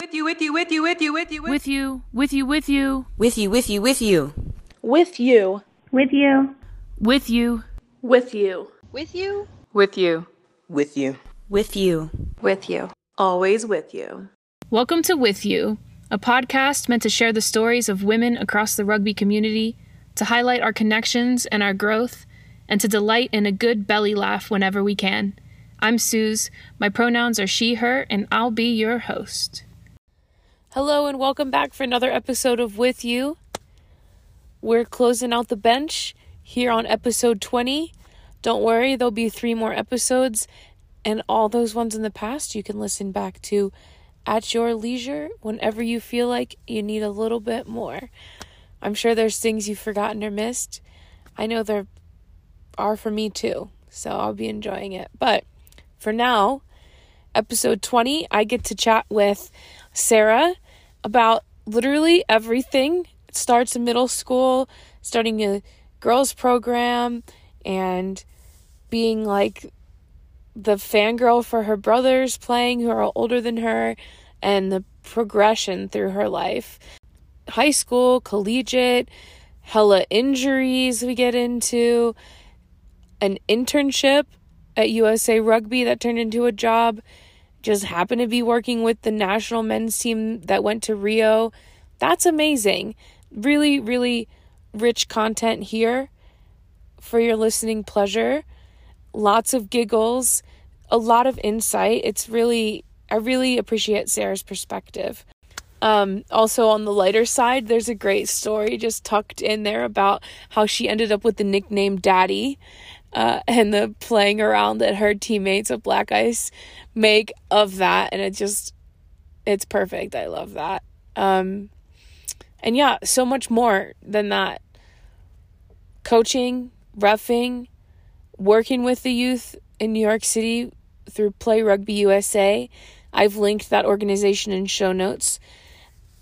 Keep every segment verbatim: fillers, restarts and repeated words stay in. With you, with you, with you, with you, with you, with you, with you, with you, with you, with you, with you, with you, with you, with you, with you, with you, with you, with you, with you, with you, always with you. Welcome to With You, a podcast meant to share the stories of women across the rugby community, to highlight our connections and our growth, and to delight in a good belly laugh whenever we can. I'm Suze, my pronouns are she, her, and I'll be your host. Hello and welcome back for another episode of With You. We're closing out the bench here on episode twenty. Don't worry, there'll be three more episodes, and all those ones in the past you can listen back to at your leisure whenever you feel like you need a little bit more. I'm sure there's things you've forgotten or missed. I know there are for me too, so I'll be enjoying it. But for now, episode twenty, I get to chat with Sarah about literally everything. It starts in middle school, starting a girls program and being like the fangirl for her brothers playing who are older than her, and the progression through her life. High school, collegiate, hella injuries we get into, an internship at U S A Rugby that turned into a job. Just happened to be working with the national men's team that went to Rio. That's amazing. Really, really rich content here for your listening pleasure. Lots of giggles, a lot of insight. It's really, I really appreciate Sarah's perspective. Um, also on the lighter side, there's a great story just tucked in there about how she ended up with the nickname Daddy. Uh, and the playing around that her teammates at Black Ice make of that. And it just, it's perfect. I love that. Um, and yeah, so much more than that. Coaching, reffing, working with the youth in New York City through Play Rugby U S A. I've linked that organization in show notes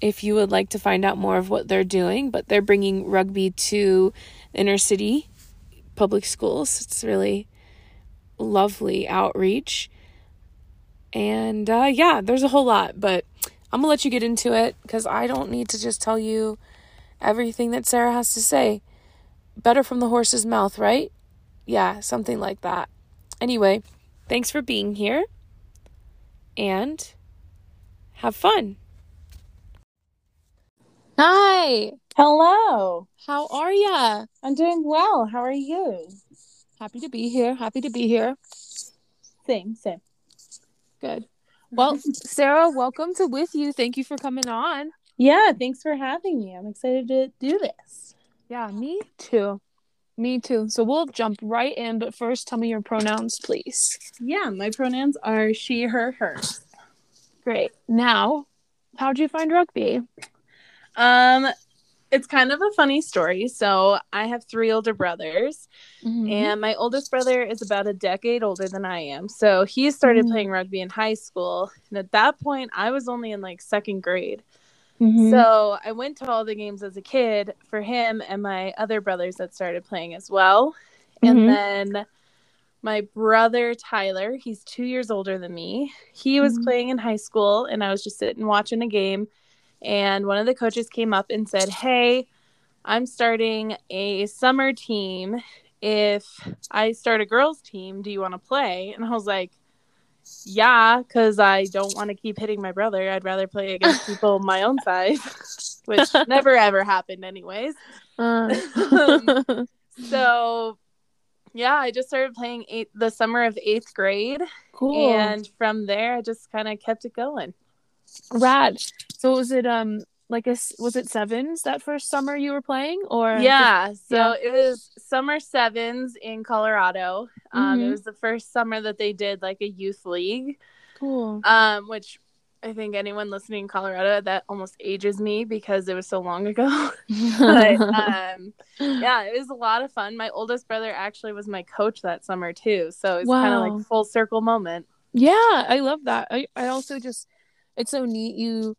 if you would like to find out more of what they're doing. But they're bringing rugby to inner city public schools. It's really lovely outreach. And uh, yeah, there's a whole lot, but I'm gonna let you get into it because I don't need to just tell you everything that Sarah has to say. Better from the horse's mouth, right? Yeah, something like that. Anyway, thanks for being here and have fun. Hi. Hello. How are ya? I'm doing well. How are you? Happy to be here. Happy to be here. Same, same. Good. Well, Sarah, welcome to With You. Thank you for coming on. Yeah, thanks for having me. I'm excited to do this. Yeah, me too. Me too. So we'll jump right in, but first tell me your pronouns, please. Yeah, my pronouns are she, her, her. Great. Now, how'd you find rugby? Um... It's kind of a funny story. So I have three older brothers, mm-hmm. and my oldest brother is about a decade older than I am. So he started mm-hmm. playing rugby in high school. And at that point, I was only in like second grade. Mm-hmm. So I went to all the games as a kid for him and my other brothers that started playing as well. Mm-hmm. And then my brother, Tyler, he's two years older than me. He was mm-hmm. playing in high school, and I was just sitting watching a game. And one of the coaches came up and said, hey, I'm starting a summer team. If I start a girls team, do you want to play? And I was like, yeah, because I don't want to keep hitting my brother. I'd rather play against people my own size, which never, ever happened anyways. Uh. um, so, yeah, I just started playing eight- the summer of eighth grade. Cool. And from there, I just kind of kept it going. Rad. So was it um like a was it sevens that first summer you were playing, or yeah so yeah. It was summer sevens in Colorado. Mm-hmm. Um it was the first summer that they did like a youth league. Cool. Um which I think anyone listening in Colorado, that almost ages me because it was so long ago. But um yeah, it was a lot of fun. My oldest brother actually was my coach that summer too, so it's wow. kind of like full circle moment. Yeah, I love that. I, I also just it's so neat. You,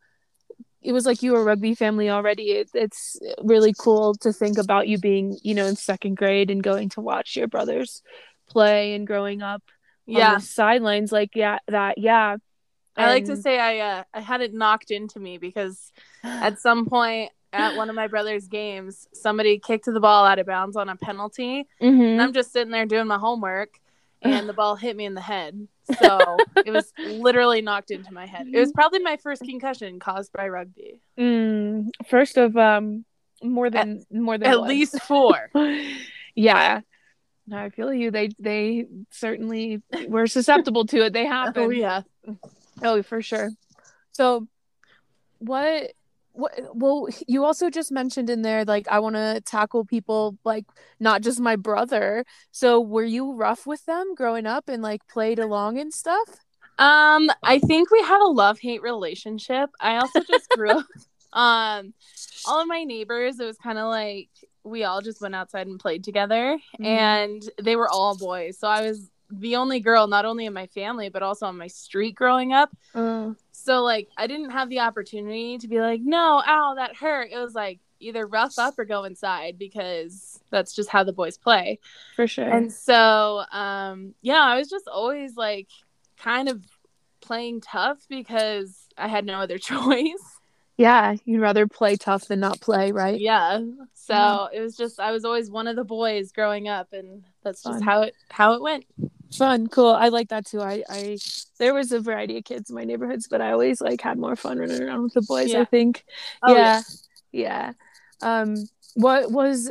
it was like you were a rugby family already. It, it's really cool to think about you being, you know, in second grade and going to watch your brothers play and growing up yeah. on the sidelines like yeah, that. Yeah, And I like to say I uh, I had it knocked into me because at some point at one of my brother's games, somebody kicked the ball out of bounds on a penalty. Mm-hmm. And I'm just sitting there doing my homework, and the ball hit me in the head. So it was literally knocked into my head. It was probably my first concussion caused by rugby. Mm, first of um more than at, more than at one. least four. Yeah. No, I feel you. They they certainly were susceptible to it. They happen. Oh yeah. Oh, for sure. So what what well you also just mentioned in there, like, I want to tackle people, like, not just my brother. So were you rough with them growing up and, like, played along and stuff? Um, I think we had a love-hate relationship. I also just grew up um all of my neighbors, it was kind of like we all just went outside and played together, mm-hmm. and they were all boys. So I was the only girl, not only in my family, but also on my street growing up. Mm. So, like, I didn't have the opportunity to be like, no, ow, that hurt. It was like either rough up or go inside, because that's just how the boys play. For sure. And so, um, yeah, I was just always, like, kind of playing tough because I had no other choice. Yeah, you'd rather play tough than not play, right? Yeah. So mm. it was just, I was always one of the boys growing up, and that's Fun. just how it how it went. Fun, cool. I like that too. I, I there was a variety of kids in my neighborhoods, but I always, like, had more fun running around with the boys. Yeah. I think. Oh, yeah. yeah, yeah. Um, what was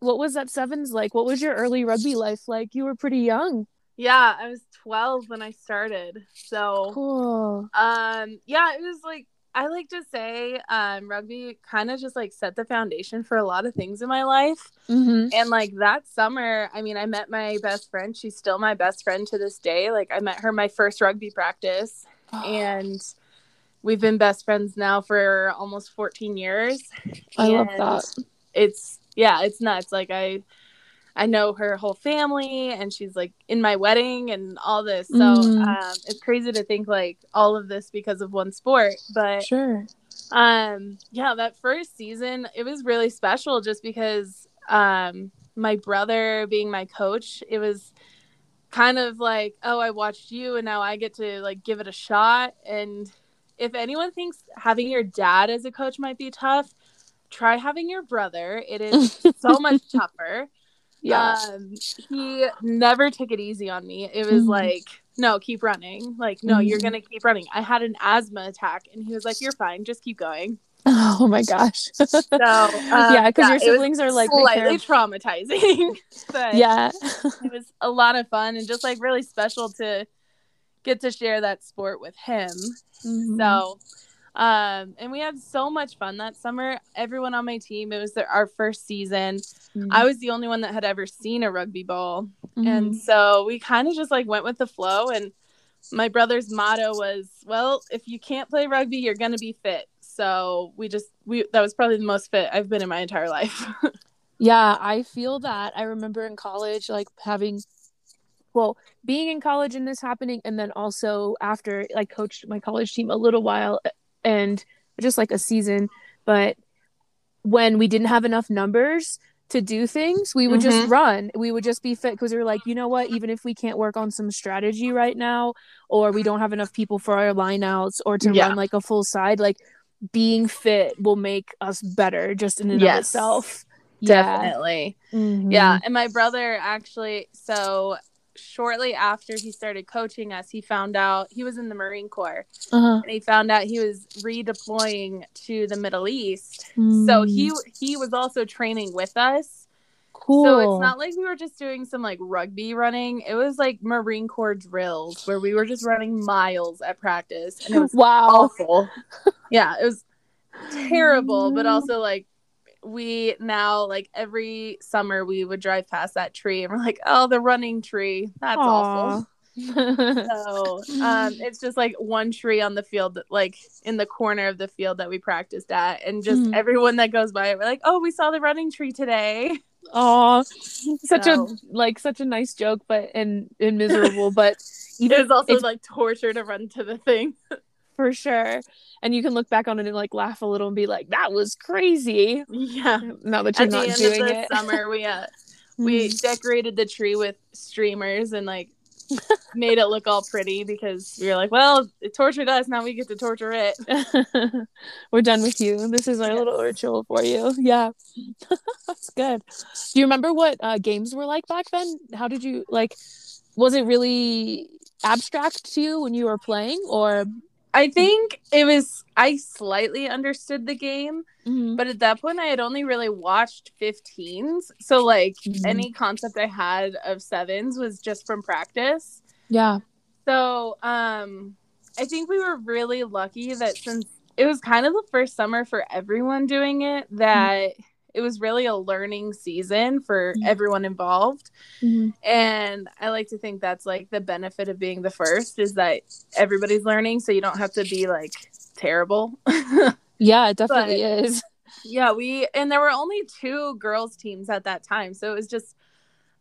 what was that sevens like? What was your early rugby life like? You were pretty young. Yeah, I was twelve when I started. So cool. Um, yeah, it was like. I like to say um, rugby kind of just, like, set the foundation for a lot of things in my life. Mm-hmm. And, like, that summer, I mean, I met my best friend. She's still my best friend to this day. Like, I met her my first rugby practice. And we've been best friends now for almost fourteen years. I and love that. It's, yeah, it's nuts. Like, I I know her whole family, and she's, like, in my wedding and all this. So mm. um, it's crazy to think, like, all of this because of one sport. But sure. um, yeah, that first season, it was really special just because um, my brother being my coach, it was kind of like, oh, I watched you and now I get to, like, give it a shot. And if anyone thinks having your dad as a coach might be tough, try having your brother. It is so much tougher. Yeah, um, he never took it easy on me. It was mm-hmm. like, no, keep running. Like, no, mm-hmm. you're going to keep running. I had an asthma attack, and he was like, you're fine. Just keep going. Oh, my gosh. So, um, yeah, because yeah, your siblings are, like, slightly traumatizing. But yeah. It was a lot of fun and just, like, really special to get to share that sport with him. Mm-hmm. So, um, and we had so much fun that summer. Everyone on my team, it was their, our first season. Mm-hmm. I was the only one that had ever seen a rugby ball. Mm-hmm. And so we kind of just, like, went with the flow. And my brother's motto was, well, if you can't play rugby, you're going to be fit. So we just, we, that was probably the most fit I've been in my entire life. Yeah, I feel that. I remember in college, like, having, well, being in college and this happening. And then also after I coached my college team a little while and just, like, a season, but when we didn't have enough numbers to do things, we would mm-hmm. just run. We would just be fit because we were like, you know what, even if we can't work on some strategy right now, or we don't have enough people for our lineouts, or to yeah. run, like, a full side, like, being fit will make us better just in and yes. of itself. Definitely. Yeah. Mm-hmm. yeah. And my brother actually, so shortly after he started coaching us, he found out he was in the Marine Corps uh-huh. and he found out he was redeploying to the Middle East. Mm. So he, he was also training with us. Cool. So it's not like we were just doing some, like, rugby running. It was like Marine Corps drills where we were just running miles at practice. And it was wow. awful. Yeah. It was terrible, but also, like, we now, like, every summer we would drive past that tree and we're like, oh, the running tree. That's Aww. Awful. So um, it's just, like, one tree on the field, that, like, in the corner of the field that we practiced at. And just mm. everyone that goes by it, we're like, oh, we saw the running tree today. Oh, such so. a, like, such a nice joke, but, and, and miserable, but even, it was also, like, torture to run to the thing. For sure. And you can look back on it and, like, laugh a little and be like, that was crazy. Yeah. Now that you're At not doing it. At the end of the summer, we, uh, we decorated the tree with streamers and, like, made it look all pretty because we were like, well, it tortured us, now we get to torture it. We're done with you. This is our yes. little ritual for you. Yeah. That's good. Do you remember what uh, games were like back then? How did you, like, was it really abstract to you when you were playing, or? I think it was, I slightly understood the game, mm-hmm. but at that point I had only really watched fifteens. So like mm-hmm. any concept I had of sevens was just from practice. Yeah. So um, I think we were really lucky that since it was kind of the first summer for everyone doing it, that mm-hmm. it was really a learning season for mm-hmm. everyone involved. Mm-hmm. And I like to think that's like the benefit of being the first, is that everybody's learning. So you don't have to be like terrible. Yeah, it definitely but, is. Yeah. We, and there were only two girls teams at that time. So it was just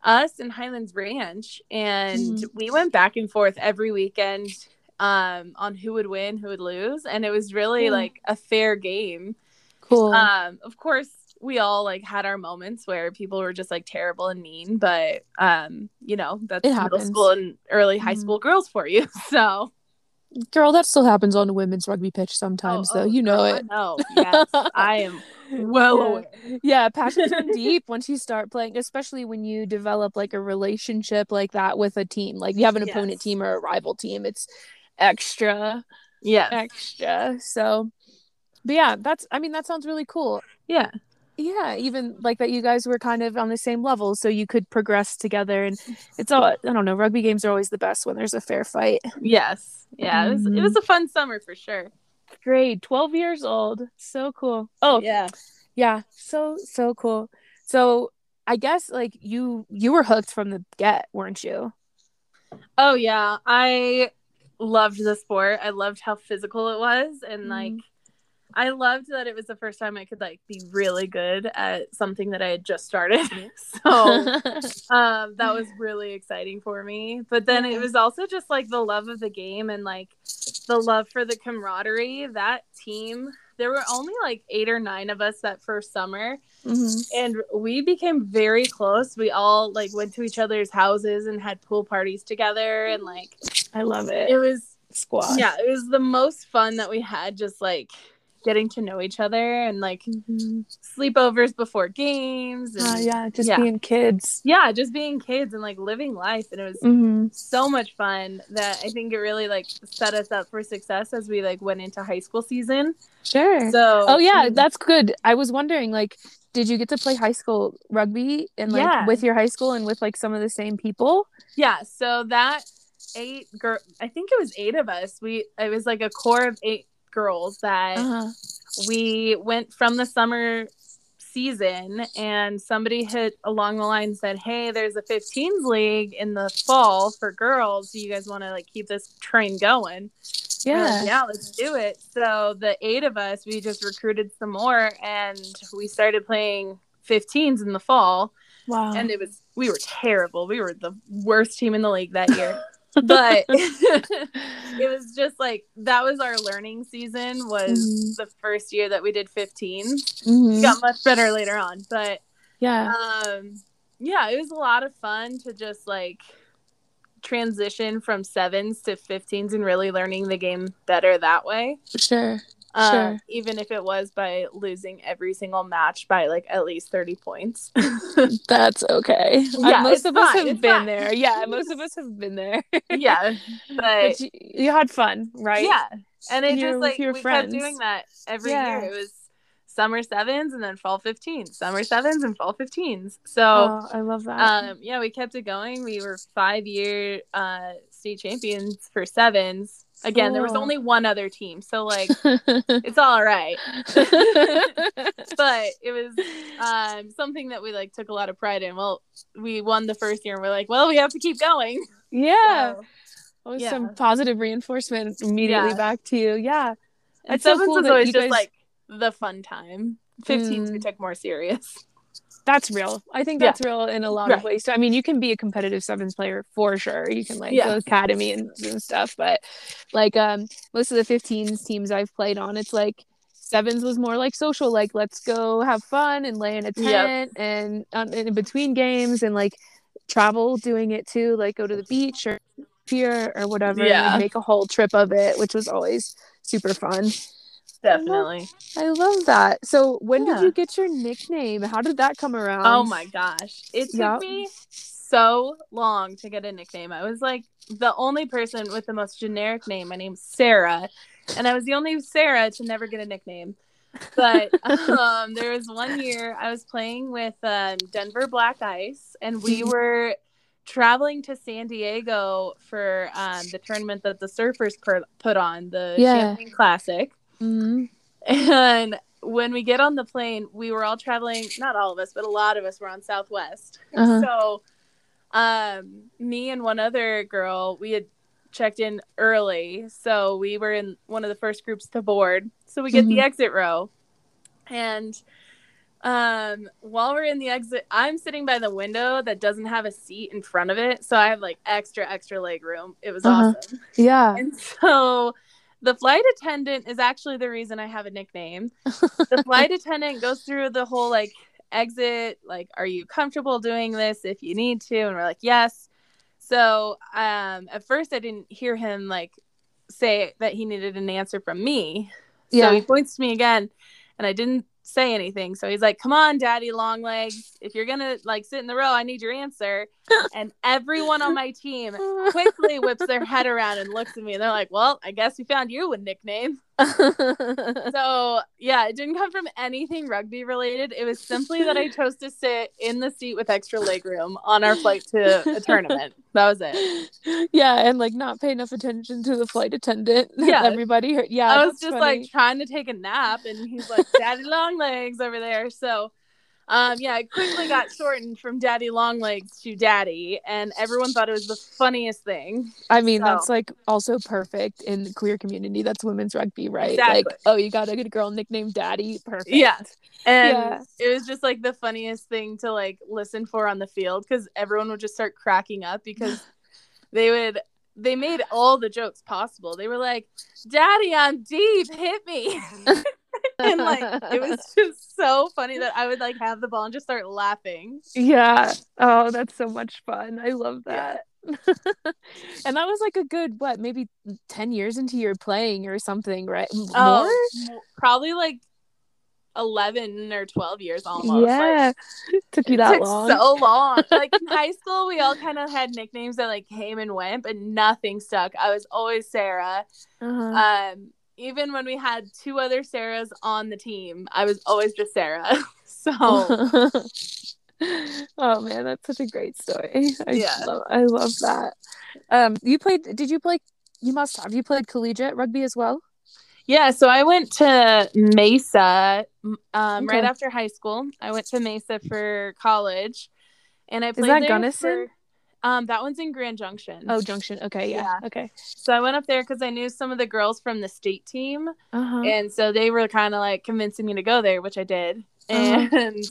us and Highlands Ranch. And mm-hmm. we went back and forth every weekend um, on who would win, who would lose. And it was really mm-hmm. like a fair game. Cool. Um, of course, we all like had our moments where people were just like terrible and mean, but um, you know, that's it middle happens. School and early high mm-hmm. school girls for you. So, girl, that still happens on a women's rugby pitch sometimes, oh, though. Oh, you know it. No, yes, I am well yeah. aware. Yeah, passions are deep once you start playing, especially when you develop like a relationship like that with a team. Like you have an yes. opponent team or a rival team, it's extra, yeah, extra. So, but yeah, that's. I mean, that sounds really cool. Yeah. Yeah, even like that you guys were kind of on the same level, so you could progress together. And it's all, I don't know, rugby games are always the best when there's a fair fight. Yes. Yeah, mm-hmm. it, was, it was a fun summer for sure. Great. twelve years old. So cool. Oh, yeah. Yeah. So, so cool. So I guess like you, you were hooked from the get, weren't you? Oh, yeah. I loved the sport. I loved how physical it was. And mm-hmm. like, I loved that it was the first time I could like be really good at something that I had just started. So um, that was really exciting for me. But then it was also just like the love of the game and like the love for the camaraderie. That team, there were only like eight or nine of us that first summer. Mm-hmm. And we became very close. We all like went to each other's houses and had pool parties together. And like, I love it. It was squad. Yeah. It was the most fun that we had, just like getting to know each other and like mm-hmm. sleepovers before games and, uh, yeah just yeah. being kids yeah just being kids and like living life, and it was mm-hmm. so much fun that I think it really like set us up for success as we like went into high school season. Sure. So oh yeah mm-hmm. that's good. I was wondering, like, did you get to play high school rugby and like yeah. with your high school and with like some of the same people? Yeah, so that eight girl I think it was eight of us, we it was like a core of eight girls that uh-huh. we went from the summer season, and somebody hit along the line and said, hey, there's a fifteens league in the fall for girls, do you guys want to like keep this train going? Yeah. Like, yeah, let's do it. So the eight of us, we just recruited some more and we started playing fifteens in the fall. Wow. And it was we were terrible. We were the worst team in the league that year. But it was just like, that was our learning season, was mm-hmm. the first year that we did fifteen. Mm-hmm. We got much better later on, but yeah, um, yeah, it was a lot of fun to just like transition from sevens to fifteens and really learning the game better that way. Sure. Uh, sure. Even if it was by losing every single match by like at least thirty points. That's okay. Yeah, most of us have been there. Yeah, most of us have been there. Yeah, but, but you, you had fun, right? Yeah, and it just like we kept doing that every year. It was summer sevens and then fall fifteens, summer sevens and fall fifteens. So oh, I love that. Um, yeah, we kept it going. We were five-year uh, state champions for sevens. Again, cool. There was only one other team, so like it's all right. But it was um, something that we like took a lot of pride in. Well, we won the first year, and we're like, well, we have to keep going. Yeah, so, well, yeah. Some positive reinforcement immediately yeah. back to you. Yeah, and so cool. That always you guys... just like the fun time. Fifteens mm. we took more serious. That's real. I think that's yeah. real in a lot right. of ways. So, I mean, you can be a competitive sevens player for sure. You can like yeah. go academy and, and stuff, but like um, most of the fifteens teams I've played on, it's like sevens was more like social, like let's go have fun and lay in a tent yep. and, um, and in between games and like travel doing it too, like go to the beach or year or whatever. Yeah. And make a whole trip of it, which was always super fun. Definitely. I love, I love that. So when yeah. did you get your nickname? How did that come around? Oh my gosh. It yep. took me so long to get a nickname. I was like the only person with the most generic name. My name's Sarah. And I was the only Sarah to never get a nickname. But um, there was one year I was playing with um, Denver Black Ice, and we were traveling to San Diego for um, the tournament that the Surfers per- put on, the yeah. Champion Classic. Mm-hmm. And when we get on the plane, we were all traveling, not all of us, but a lot of us were on Southwest. Uh-huh. So um, me and one other girl, we had checked in early, so we were in one of the first groups to board. So we get mm-hmm. the exit row, and um while we're in the exit, I'm sitting by the window that doesn't have a seat in front of it, so I have like extra extra leg room. It was uh-huh. awesome. Yeah. And so the flight attendant is actually the reason I have a nickname. The flight attendant goes through the whole like exit, like, are you comfortable doing this if you need to? And we're like, yes. So um, at first I didn't hear him like say that he needed an answer from me. Yeah. So he points to me again, and I didn't say anything. So he's like, come on, Daddy Long Legs. If you're going to like sit in the row, I need your answer. And everyone on my team quickly whips their head around and looks at me. And they're like, well, I guess we found you a nickname. So yeah, it didn't come from anything rugby related. It was simply that I chose to sit in the seat with extra legroom on our flight to a tournament. That was it. Yeah. And like not pay enough attention to the flight attendant. Yeah. Everybody heard. Yeah. I was just funny. Like trying to take a nap, and he's like, Daddy Long Legs over there. So um, yeah, it quickly got shortened from Daddy Long Legs to Daddy, and everyone thought it was the funniest thing. I mean, so. That's like also perfect in the queer community. That's women's rugby, right? Exactly. Like, oh, you got a good girl nicknamed Daddy. Perfect. Yeah. And yeah. it was just like the funniest thing to like listen for on the field, because everyone would just start cracking up, because they would, they made all the jokes possible. They were like, Daddy, I'm deep. Hit me. And like it was just so funny that I would like have the ball and just start laughing. Yeah. Oh, that's so much fun. I love that. Yeah. And that was like a good what maybe ten years into your playing or something, right? More? Oh, probably like eleven or twelve years almost. Yeah. Like, took you that took long. So long. Like in high school we all kind of had nicknames that like came and went, but nothing stuck. I was always Sarah. Uh-huh. Um Even when we had two other Sarahs on the team, I was always just Sarah. So, oh man, that's such a great story. I yeah, love, I love that. Um, you played? Did you play? You must have. You played collegiate rugby as well. Yeah, so I went to Mesa um, okay. right after high school. I went to Mesa for college, and I played. Is that there Gunnison? For- Um, that one's in Grand Junction. Oh, Junction. Okay, yeah. yeah. Okay. So I went up there because I knew some of the girls from the state team, uh-huh. and so they were kind of like convincing me to go there, which I did. Uh-huh. And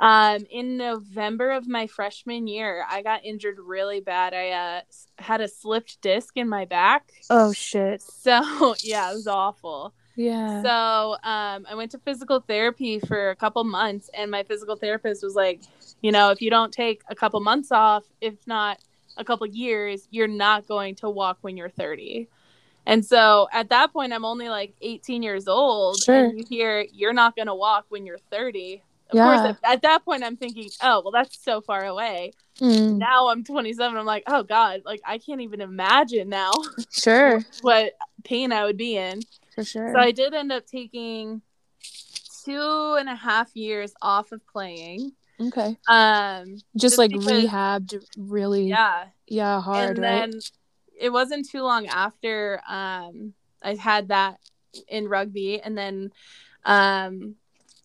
um, in November of my freshman year, I got injured really bad. I uh, had a slipped disc in my back. Oh shit. So yeah, it was awful. Yeah. So um, I went to physical therapy for a couple months, and my physical therapist was like, you know, if you don't take a couple months off, if not a couple years, you're not going to walk when you're thirty. And so at that point, I'm only like eighteen years old. Sure. And you hear you're not going to walk when you're thirty. Of yeah. course, at, at that point, I'm thinking, oh, well, that's so far away. Mm. Now I'm twenty-seven. I'm like, oh, God, like I can't even imagine now. Sure. What pain I would be in. For sure. So I did end up taking two and a half years off of playing. Okay. Um, just, just like because, rehabbed really. Yeah. Yeah. Hard. And right? Then it wasn't too long after um, I had that in rugby, and then um,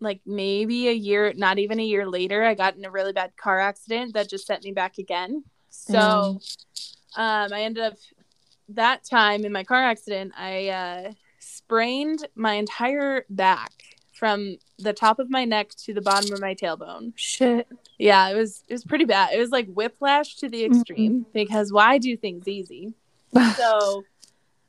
like maybe a year, not even a year later, I got in a really bad car accident that just sent me back again. So mm. um, I ended up that time in my car accident, I, uh, sprained my entire back from the top of my neck to the bottom of my tailbone. Shit. Yeah, it was it was pretty bad. It was like whiplash to the extreme, mm-hmm. because why do things easy? So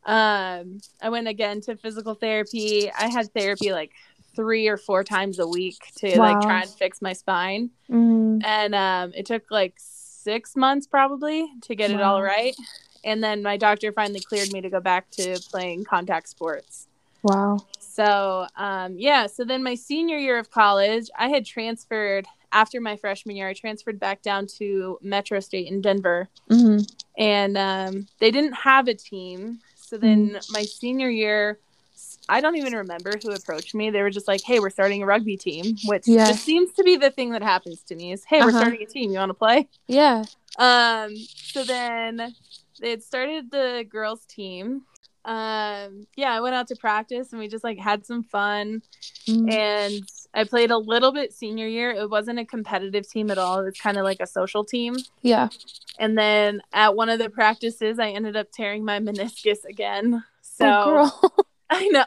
um I went again to physical therapy. I had therapy like three or four times a week to wow. like try and fix my spine. Mm-hmm. And um it took like six months probably to get wow. it all right. And then my doctor finally cleared me to go back to playing contact sports. Wow. So, um, yeah. So then my senior year of college, I had transferred after my freshman year. I transferred back down to Metro State in Denver. Mm-hmm. And um, they didn't have a team. So then mm-hmm. my senior year, I don't even remember who approached me. They were just like, hey, we're starting a rugby team, which yeah. just seems to be the thing that happens to me is, hey, uh-huh. we're starting a team. You want to play? Yeah. Um. So then they had started the girls team. Um. Yeah, I went out to practice and we just like had some fun. Mm-hmm. And I played a little bit senior year. It wasn't a competitive team at all. It was kind of like a social team. Yeah. And then at one of the practices, I ended up tearing my meniscus again. So. Oh, girl. I know.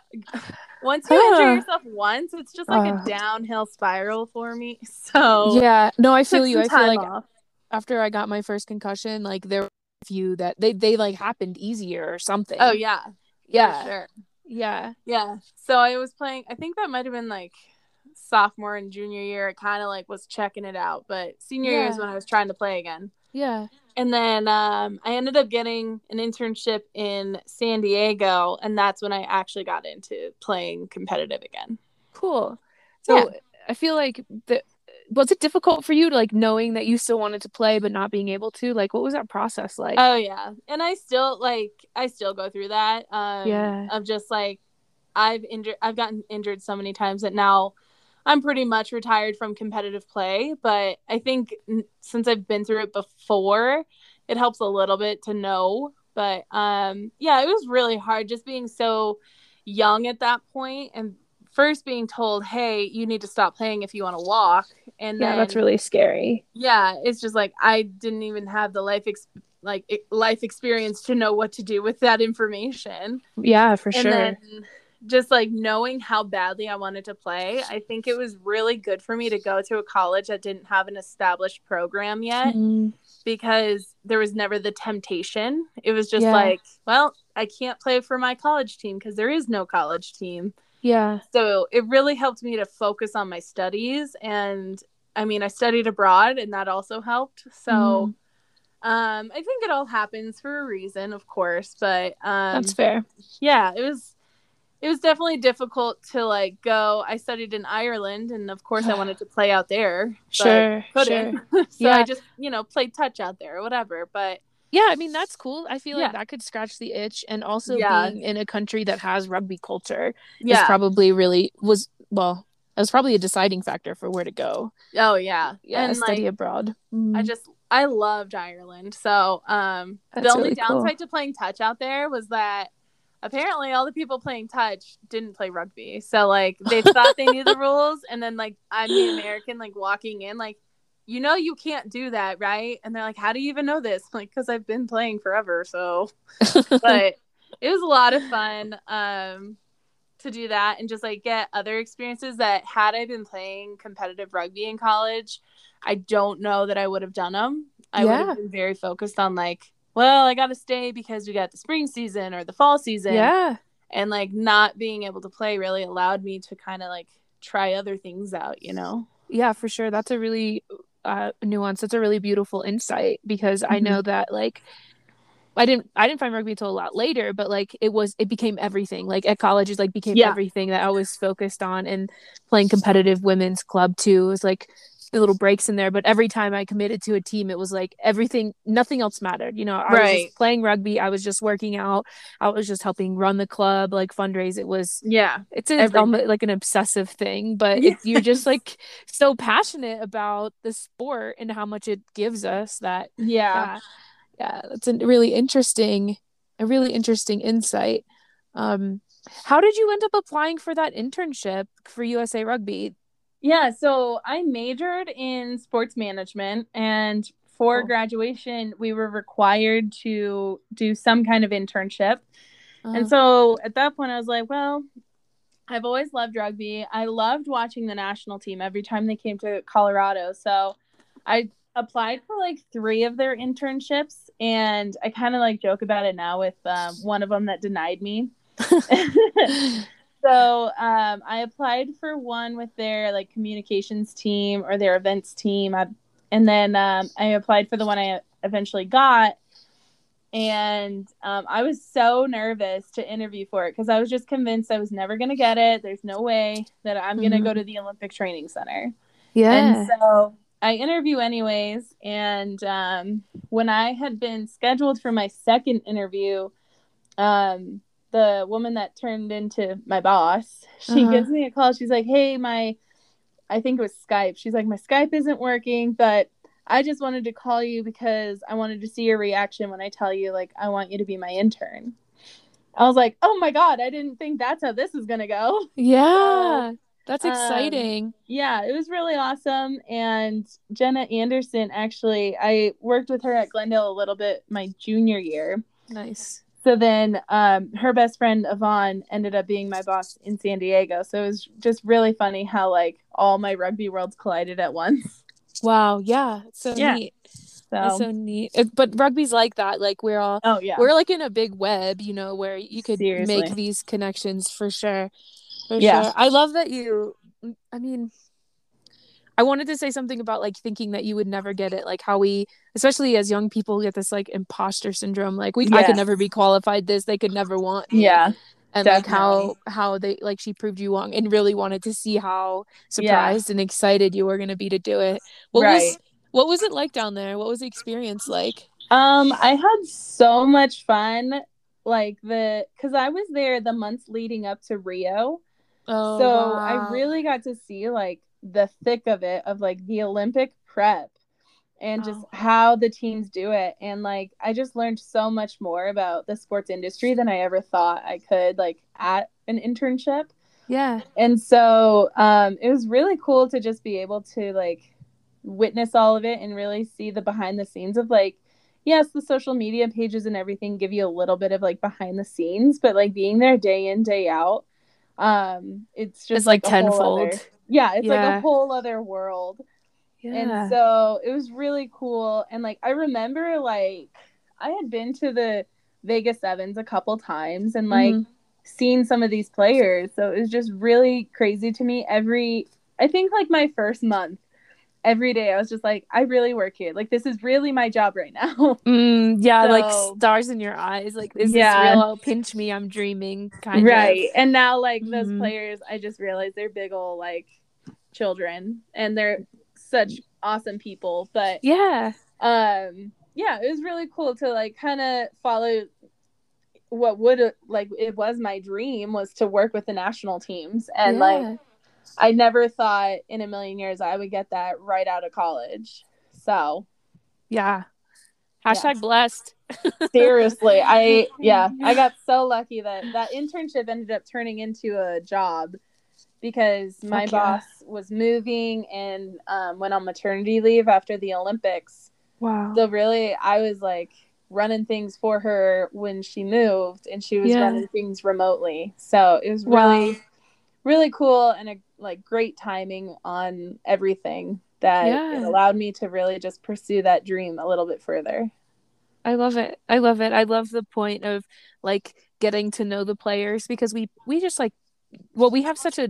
Once you uh, injure yourself once, it's just like uh, a downhill spiral for me. So yeah, no, I feel you. I feel like off. after I got my first concussion, like there were a few that they they like happened easier or something. Oh yeah, yeah, for sure, yeah, yeah. So I was playing. I think that might have been like sophomore and junior year. I kind of like was checking it out, but senior yeah. year is when I was trying to play again. Yeah. And then um, I ended up getting an internship in San Diego, and that's when I actually got into playing competitive again. Cool. So yeah. I feel like the, was it difficult for you to like knowing that you still wanted to play but not being able to? Like, what was that process like? Oh yeah, and I still like I still go through that. Um, yeah. Of just like I've injured, I've gotten injured so many times that now I'm pretty much retired from competitive play, but I think n- since I've been through it before, it helps a little bit to know. But um, yeah, it was really hard just being so young at that point and first being told, hey, you need to stop playing if you want to walk. And yeah, then, that's really scary. Yeah, it's just like I didn't even have the life ex- like it- life experience to know what to do with that information. Yeah, for and sure. Then, just like knowing how badly I wanted to play, I think it was really good for me to go to a college that didn't have an established program yet mm-hmm. because there was never the temptation. It was just yeah. like, well, I can't play for my college team because there is no college team. Yeah. So it really helped me to focus on my studies. And I mean, I studied abroad and that also helped. So mm-hmm. um, I think it all happens for a reason, of course, but um, that's fair. Yeah, it was. It was definitely difficult to like go. I studied in Ireland, and of course, I wanted to play out there. But sure, couldn't. Sure. So yeah. I just, you know, played touch out there or whatever. But yeah, I mean, that's cool. I feel yeah. like that could scratch the itch, and also yeah. being in a country that has rugby culture yeah. is probably really was well. It was probably a deciding factor for where to go. Oh yeah, yeah. And study like, abroad. I just I loved Ireland. So um, the only really downside cool. to playing touch out there was that. Apparently, all the people playing touch didn't play rugby. So, like, they thought they knew the rules. And then, like, I'm the American, like, walking in, like, you know you can't do that, right? And they're like, how do you even know this? I'm like, because I've been playing forever. So, but it was a lot of fun um, to do that and just, like, get other experiences that had I been playing competitive rugby in college, I don't know that I would have done them. I yeah. would have been very focused on, like, well, I got to stay because we got the spring season or the fall season. Yeah. And, like, not being able to play really allowed me to kind of, like, try other things out, you know? Yeah, for sure. That's a really uh, nuance. That's a really beautiful insight because mm-hmm. I know that, like, I didn't I didn't find rugby until a lot later, but, like, it was it became everything. Like, at college, it, like, became yeah. everything that I was focused on. And playing competitive women's club, too, was, like, the little breaks in there, but every time I committed to a team, it was like everything, nothing else mattered, you know. I right. was just playing rugby, I was just working out, I was just helping run the club, like fundraise. It was yeah it's an, like an obsessive thing, but yes. it, you're just like so passionate about the sport and how much it gives us that yeah yeah, yeah that's a really interesting a really interesting insight. Um how did you end up applying for that internship for U S A Rugby? Yeah, so I majored in sports management, and for cool. graduation, we were required to do some kind of internship. Uh-huh. And so at that point, I was like, well, I've always loved rugby. I loved watching the national team every time they came to Colorado. So I applied for like three of their internships, and I kind of like joke about it now with um, one of them that denied me. So um, I applied for one with their like communications team or their events team. I, and then um, I applied for the one I eventually got. And um, I was so nervous to interview for it because I was just convinced I was never going to get it. There's no way that I'm mm-hmm. going to go to the Olympic Training Center. Yeah. And so I interview anyways. And um, when I had been scheduled for my second interview, um, the woman that turned into my boss, she uh-huh. gives me a call. She's like, hey, my, I think it was Skype. She's like, my Skype isn't working, but I just wanted to call you because I wanted to see your reaction when I tell you, like, I want you to be my intern. I was like, oh my God, I didn't think that's how this is going to go. Yeah. So, that's exciting. Um, yeah, it was really awesome. And Jenna Anderson, actually, I worked with her at Glendale a little bit my junior year. Nice. So then um, her best friend, Yvonne, ended up being my boss in San Diego. So it was just really funny how, like, all my rugby worlds collided at once. Wow. Yeah. So yeah. neat. So. That's so neat. But rugby's like that. Like we're all, oh, yeah. we're like in a big web, you know, where you could Seriously. make these connections for sure. For yeah. sure. I love that you, I mean, I wanted to say something about like thinking that you would never get it. Like how we, especially as young people, get this like imposter syndrome. Like we, yes. I could never be qualified this. They could never want me. Yeah. And Definitely. like how how they like she proved you wrong and really wanted to see how surprised yeah. and excited you were going to be to do it. What right. was what was it like down there? What was the experience like? Um, I had so much fun, like the because I was there the months leading up to Rio, oh, so wow. I really got to see like the thick of it of like the Olympic prep and wow. just how the teams do it. And like I just learned so much more about the sports industry than I ever thought I could, like at an internship. Yeah. And so um it was really cool to just be able to like witness all of it and really see the behind the scenes of like, yes, the social media pages and everything give you a little bit of like behind the scenes, but like being there day in, day out, um it's just it's like, like tenfold other, yeah it's yeah. like a whole other world. Yeah. And so it was really cool. And like, I remember like I had been to the Vegas Sevens a couple times and like mm-hmm. seen some of these players. So it was just really crazy to me. Every, I think like my first month, every day I was just like, I really work here. Like, this is really my job right now. Mm, yeah. So, like stars in your eyes. Like, this yeah. is real. Pinch me. I'm dreaming. Kind right. of. Right. And now like mm-hmm. those players, I just realized they're big old like children and they're such awesome people. But yeah um yeah it was really cool to like kind of follow what would like it was my dream was to work with the national teams. And yeah. like I never thought in a million years I would get that right out of college. So yeah hashtag yeah. blessed. Seriously, I yeah I got so lucky that that internship ended up turning into a job because my Heck boss yeah. was moving and um, went on maternity leave after the Olympics. Wow. So really, I was like running things for her when she moved, and she was yeah. running things remotely. So it was really, wow. really cool and a, like great timing on everything that yeah. it allowed me to really just pursue that dream a little bit further. I love it. I love it. I love the point of like getting to know the players because we, we just like, well, we have such a,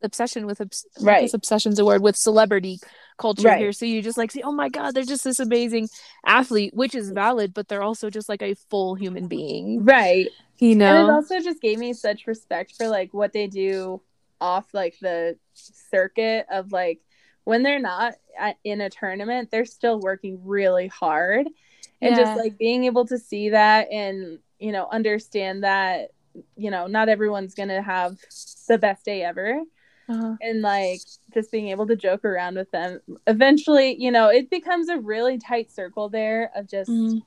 obsession with obs- right. this obsessions award with celebrity culture right. here. So you just like see, oh my God, they're just this amazing athlete, which is valid, but they're also just like a full human being. Right. You know, and it also just gave me such respect for like what they do off like the circuit of like when they're not at, in a tournament, they're still working really hard. And yeah. just like being able to see that and, you know, understand that, you know, not everyone's going to have the best day ever. Uh-huh. And like just being able to joke around with them. Eventually, you know, it becomes a really tight circle there of just mm.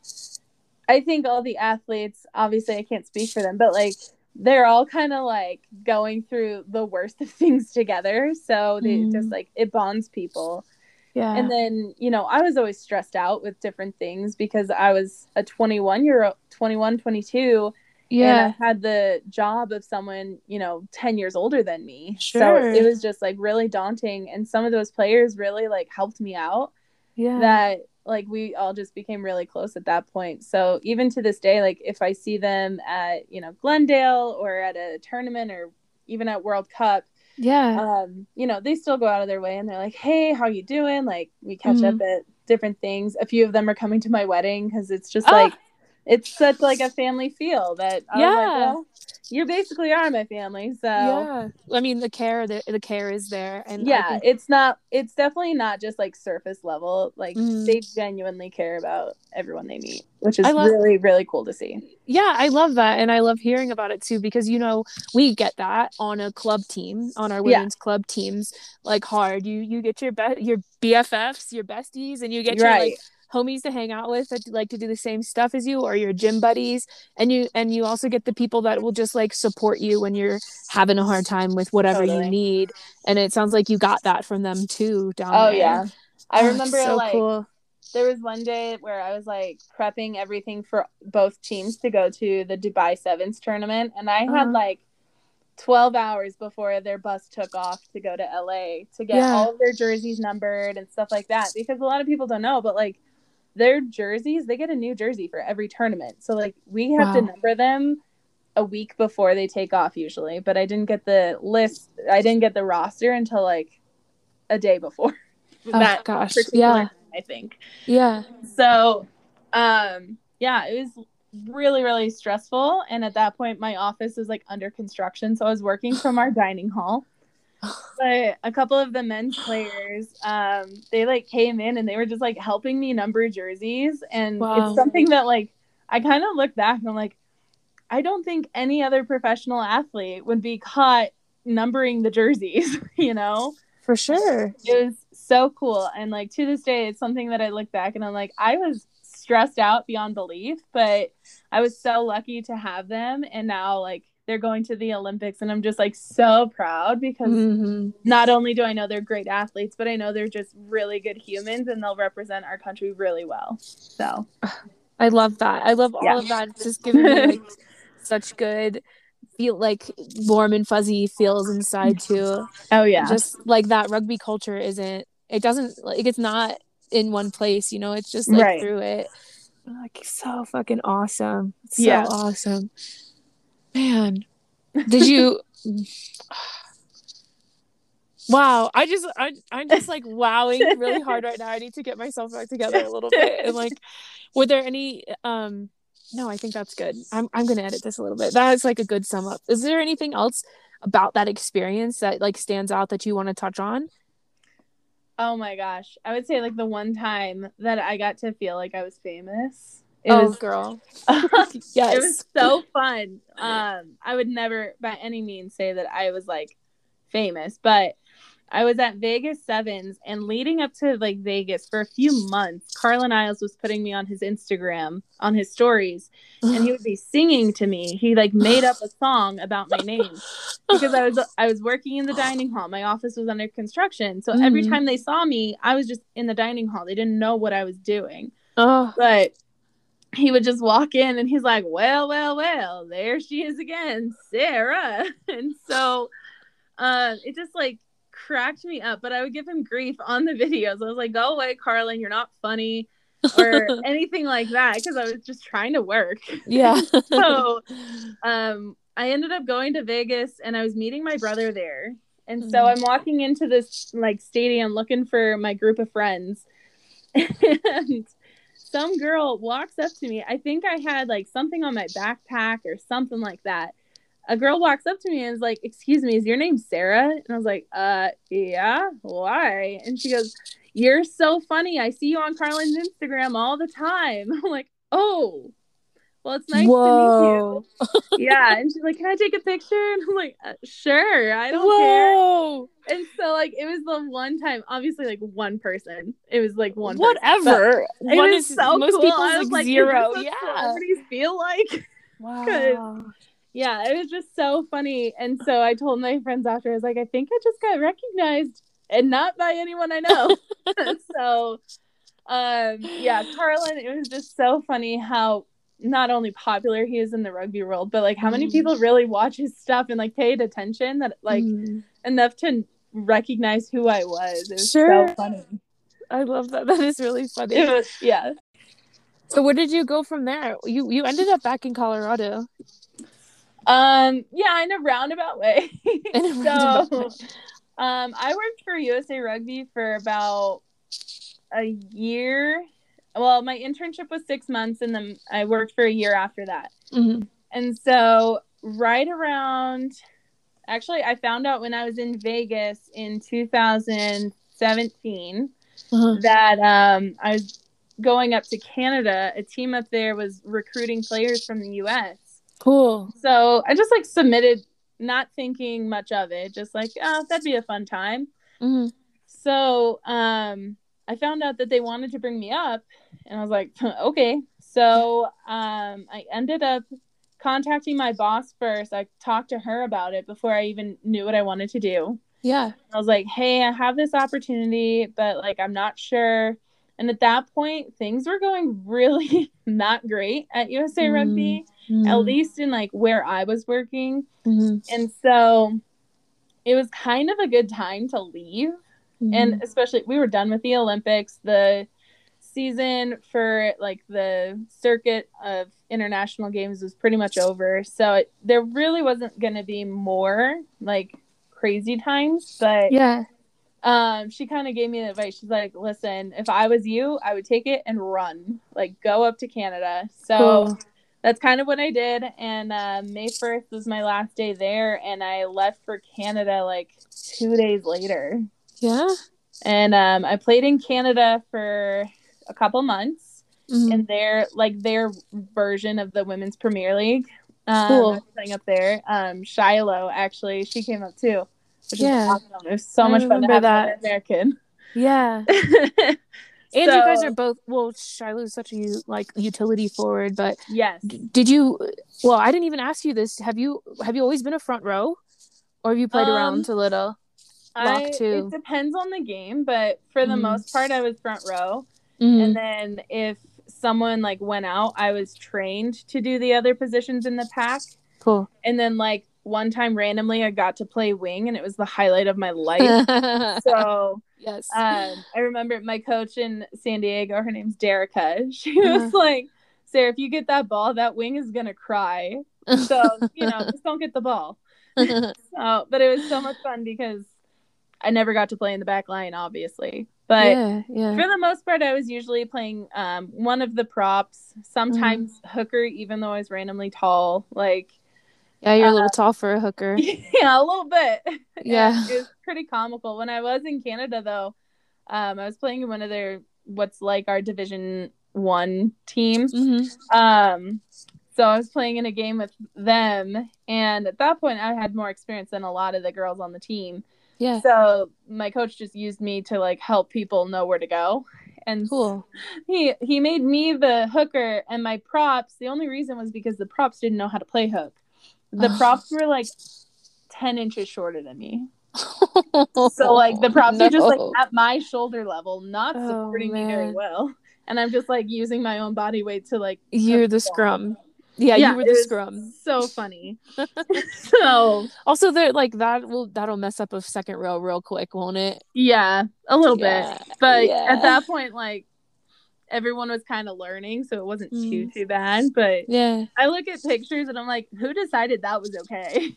I think all the athletes, obviously I can't speak for them, but like they're all kind of like going through the worst of things together. So they mm. just like it bonds people. Yeah. And then, you know, I was always stressed out with different things because I was a twenty-one year old, twenty-one, twenty-two. Yeah. And I had the job of someone, you know, ten years older than me. Sure. So it was just like really daunting. And some of those players really like helped me out. Yeah. That like we all just became really close at that point. So even to this day, like if I see them at, you know, Glendale or at a tournament or even at World Cup. Yeah. Um, you know, they still go out of their way and they're like, hey, how you doing? Like we catch mm-hmm. up at different things. A few of them are coming to my wedding because it's just ah! like it's such like a family feel that I yeah. was like, well, you basically are my family. So yeah, I mean, the care, the, the care is there. And yeah, think- it's not, it's definitely not just like surface level. Like mm. they genuinely care about everyone they meet, which is love- really, really cool to see. Yeah, I love that. And I love hearing about it too, because, you know, we get that on a club team, on our women's yeah. club teams, like hard, you, you get your best, your B F Fs, your besties, and you get right. your like, homies to hang out with that like to do the same stuff as you, or your gym buddies, and you and you also get the people that will just like support you when you're having a hard time with whatever totally. You need. And it sounds like you got that from them too down oh, there. Yeah. I oh, remember so like cool. there was one day where I was like prepping everything for both teams to go to the Dubai Sevens tournament, and I uh-huh. had like twelve hours before their bus took off to go to L A to get yeah. all of their jerseys numbered and stuff like that, because a lot of people don't know, but like their jerseys, they get a new jersey for every tournament. So like we have wow. to number them a week before they take off usually, but I didn't get the list. I didn't get the roster until like a day before. Oh that gosh. Yeah. I think. Yeah. So, um, yeah, it was really, really stressful. And at that point my office was like under construction. So I was working from our dining hall. But a couple of the men's players, um, they like came in and they were just like helping me number jerseys. And wow. it's something that like I kind of look back and I'm like, I don't think any other professional athlete would be caught numbering the jerseys, you know? For sure. It was so cool. And like to this day, it's something that I look back and I'm like, I was stressed out beyond belief, but I was so lucky to have them. And now like they're going to the Olympics and I'm just like so proud, because mm-hmm. not only do I know they're great athletes, but I know they're just really good humans and they'll represent our country really well. So I love that. I love all yeah. of that. It's just giving me like, such good feel, like warm and fuzzy feels inside too. Oh yeah. Just like that rugby culture isn't, it doesn't like, it's not in one place, you know, it's just like right. through it. Like so fucking awesome. So yeah. awesome. Man, did you? Wow, I just, I, I'm just like wowing really hard right now. I need to get myself back together a little bit. And like, were there any? Um, no, I think that's good. I'm, I'm gonna edit this a little bit. That is like a good sum up. Is there anything else about that experience that like stands out that you want to touch on? Oh my gosh, I would say like the one time that I got to feel like I was famous. It oh, was, girl. Yes. It was so fun. Um, I would never by any means say that I was like famous, but I was at Vegas Sevens, and leading up to like Vegas for a few months, Carlin Isles was putting me on his Instagram, on his stories, and he would be singing to me. He like made up a song about my name because I was, I was working in the dining hall. My office was under construction. So mm-hmm. every time they saw me, I was just in the dining hall. They didn't know what I was doing. Oh. But he would just walk in and he's like, well, well, well, there she is again, Sarah. And so uh, it just like cracked me up, but I would give him grief on the videos. I was like, go away, Carlin, you're not funny or anything like that, because I was just trying to work. Yeah. So um, I ended up going to Vegas and I was meeting my brother there. And so I'm walking into this like stadium looking for my group of friends. And some girl walks up to me. I think I had like something on my backpack or something like that. A girl walks up to me and is like, excuse me, is your name Sarah? And I was like, uh, yeah, why? And she goes, you're so funny. I see you on Carlin's Instagram all the time. I'm like, oh, well, it's nice Whoa. To meet you. Yeah. And she's like, can I take a picture? And I'm like, uh, sure. I don't Whoa. Care. And so like, it was the one time, obviously like one person, it was like one, whatever. Person, one is so most cool. I was like, like zero. Yeah. Celebrities feel like, wow. Yeah. It was just so funny. And so I told my friends after, I was like, I think I just got recognized, and not by anyone I know. So um, yeah, Carlin, it was just so funny how not only popular he is in the rugby world, but like how many people really watch his stuff and like paid attention that like mm. enough to recognize who I was. It was sure. so funny. I love that. That is really funny. It was, yeah. So where did you go from there? You you ended up back in Colorado. Um yeah, in a roundabout way. In a roundabout so way. um I worked for U S A Rugby for about a year. well, my internship was six months and then I worked for a year after that. Mm-hmm. And so right around, actually, I found out when I was in Vegas in two thousand seventeen uh-huh. that um, I was going up to Canada. A team up there was recruiting players from the U S. Cool. So I just like submitted, not thinking much of it, just like, oh, that'd be a fun time. Mm-hmm. So um, I found out that they wanted to bring me up and I was like, okay. So um, I ended up contacting my boss first. I talked to her about it before I even knew what I wanted to do. Yeah. I was like, hey, I have this opportunity, but like, I'm not sure. And at that point, things were going really not great at U S A mm-hmm. Rugby, at least in like where I was working. Mm-hmm. And so it was kind of a good time to leave. Mm-hmm. And especially we were done with the Olympics, the season for like the circuit of international games was pretty much over. So it, there really wasn't going to be more like crazy times, but yeah. Um, she kind of gave me the advice. She's like, listen, if I was you, I would take it and run, like go up to Canada. So cool. That's kind of what I did. And, uh, May first was my last day there. And I left for Canada like two days later. Yeah. And, um, I played in Canada for a couple months mm-hmm. in their, like their version of the Women's Premier League. Um, cool. I was playing up there. Um, Shiloh, actually, she came up too. Which yeah. is awesome. It was so I much fun to have that. An American. Yeah. And so, you guys are both, well, Shiloh's such a like utility forward, but yes. D- did you, well, I didn't even ask you this. Have you, have you always been a front row or have you played um, around a little? I, it depends on the game, but for the mm. most part, I was front row. Mm. And then if someone like went out, I was trained to do the other positions in the pack. Cool. And then like, one time randomly I got to play wing and it was the highlight of my life. So yes, um, I remember my coach in San Diego, her name's Derica. She was yeah. like, Sarah, if you get that ball, that wing is going to cry. So, you know, just don't get the ball. So, but it was so much fun because I never got to play in the back line, obviously. But yeah, yeah. for the most part, I was usually playing um, one of the props, sometimes mm. hooker, even though I was randomly tall, like, yeah, you're a little uh, tall for a hooker. Yeah, a little bit. Yeah. It was pretty comical. When I was in Canada, though, um, I was playing in one of their, what's like our Division One team. Mm-hmm. Um, so I was playing in a game with them. And at that point, I had more experience than a lot of the girls on the team. Yeah. So my coach just used me to, like, help people know where to go. And cool. he, he made me the hooker. And my props, the only reason was because the props didn't know how to play hook. The props were like ten inches shorter than me. So like the props no. are just like at my shoulder level, not oh, supporting man. me very well. And I'm just like using my own body weight to like. You're the scrum. Yeah, yeah, you were the scrum. So funny. So also they're like that will that'll mess up a second row real quick, won't it? Yeah, a little yeah. bit. But yeah. at that point, like everyone was kind of learning, so it wasn't mm. too too bad. But yeah, I look at pictures and I'm like, who decided that was okay?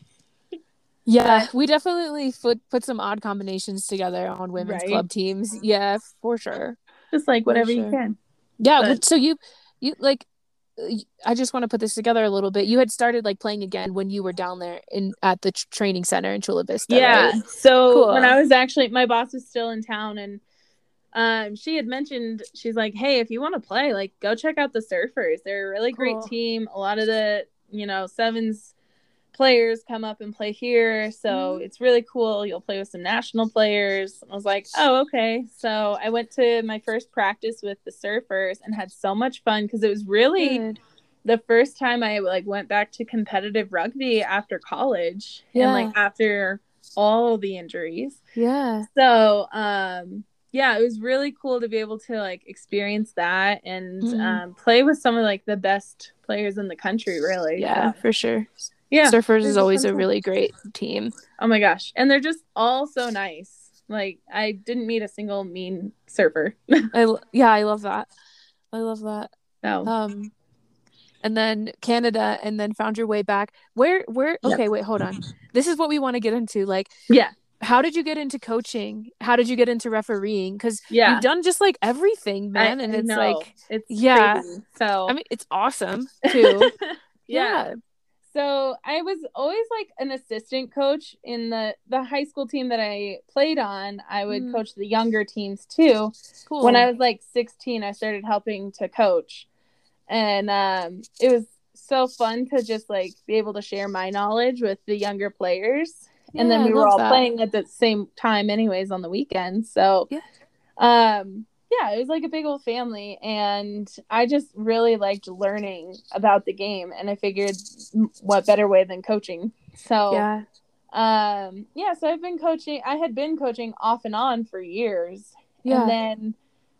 Yeah, we definitely put put some odd combinations together on women's right? club teams. Yeah, for sure. Just like whatever sure. you can. Yeah. But, so you you like, I just want to put this together a little bit. You had started like playing again when you were down there in at the tr- training center in Chula Vista. Yeah. Right? So cool. When I was actually, my boss was still in town and. Um, she had mentioned, she's like, hey, if you want to play, like, go check out the Surfers. They're a really cool. great team. A lot of the, you know, Sevens players come up and play here. So mm-hmm. it's really cool. You'll play with some national players. And I was like, oh, okay. So I went to my first practice with the Surfers and had so much fun because it was really Good. the first time I, like, went back to competitive rugby after college yeah. and, like, after all the injuries. Yeah. So, um... yeah, it was really cool to be able to, like, experience that and mm-hmm. um, play with some of, like, the best players in the country, really. Yeah, so. For sure. Yeah. Surfers is always a really great team. Oh, my gosh. And they're just all so nice. Like, I didn't meet a single mean surfer. I, yeah, I love that. I love that. Oh. Um, and then Canada and then found your way back. Where, where? Okay, yep. Wait, hold on. This is what we want to get into. Like, yeah. how did you get into coaching? How did you get into refereeing? Because yeah. you've done just like everything, man. I, and it's no, like, it's yeah. crazy. So I mean, it's awesome too. yeah. yeah. So I was always like an assistant coach in the, the high school team that I played on. I would mm. coach the younger teams too. Cool. When I was like sixteen, I started helping to coach, and um, it was so fun to just like be able to share my knowledge with the younger players. And yeah, then we were all that. playing at the same time anyways on the weekends. So, yeah. um, yeah, it was like a big old family. And I just really liked learning about the game. And I figured what better way than coaching. So, yeah. Um, yeah, so I've been coaching. I had been coaching off and on for years. Yeah. And then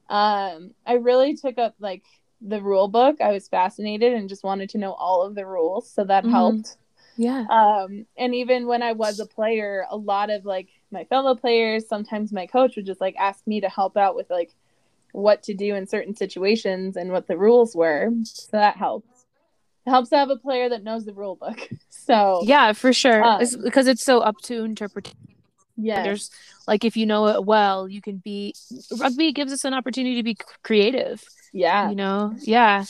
um, I really took up like the rule book. I was fascinated and just wanted to know all of the rules. So that mm-hmm. helped. Yeah. Um, and even when I was a player, a lot of like my fellow players, sometimes my coach would just like ask me to help out with like what to do in certain situations and what the rules were. So that helps. It helps to have a player that knows the rule book. So yeah, for sure. Um, it's because it's so up to interpretation. Yeah. There's like, if you know it well, you can be, rugby gives us an opportunity to be creative. Yeah. You know? Yeah.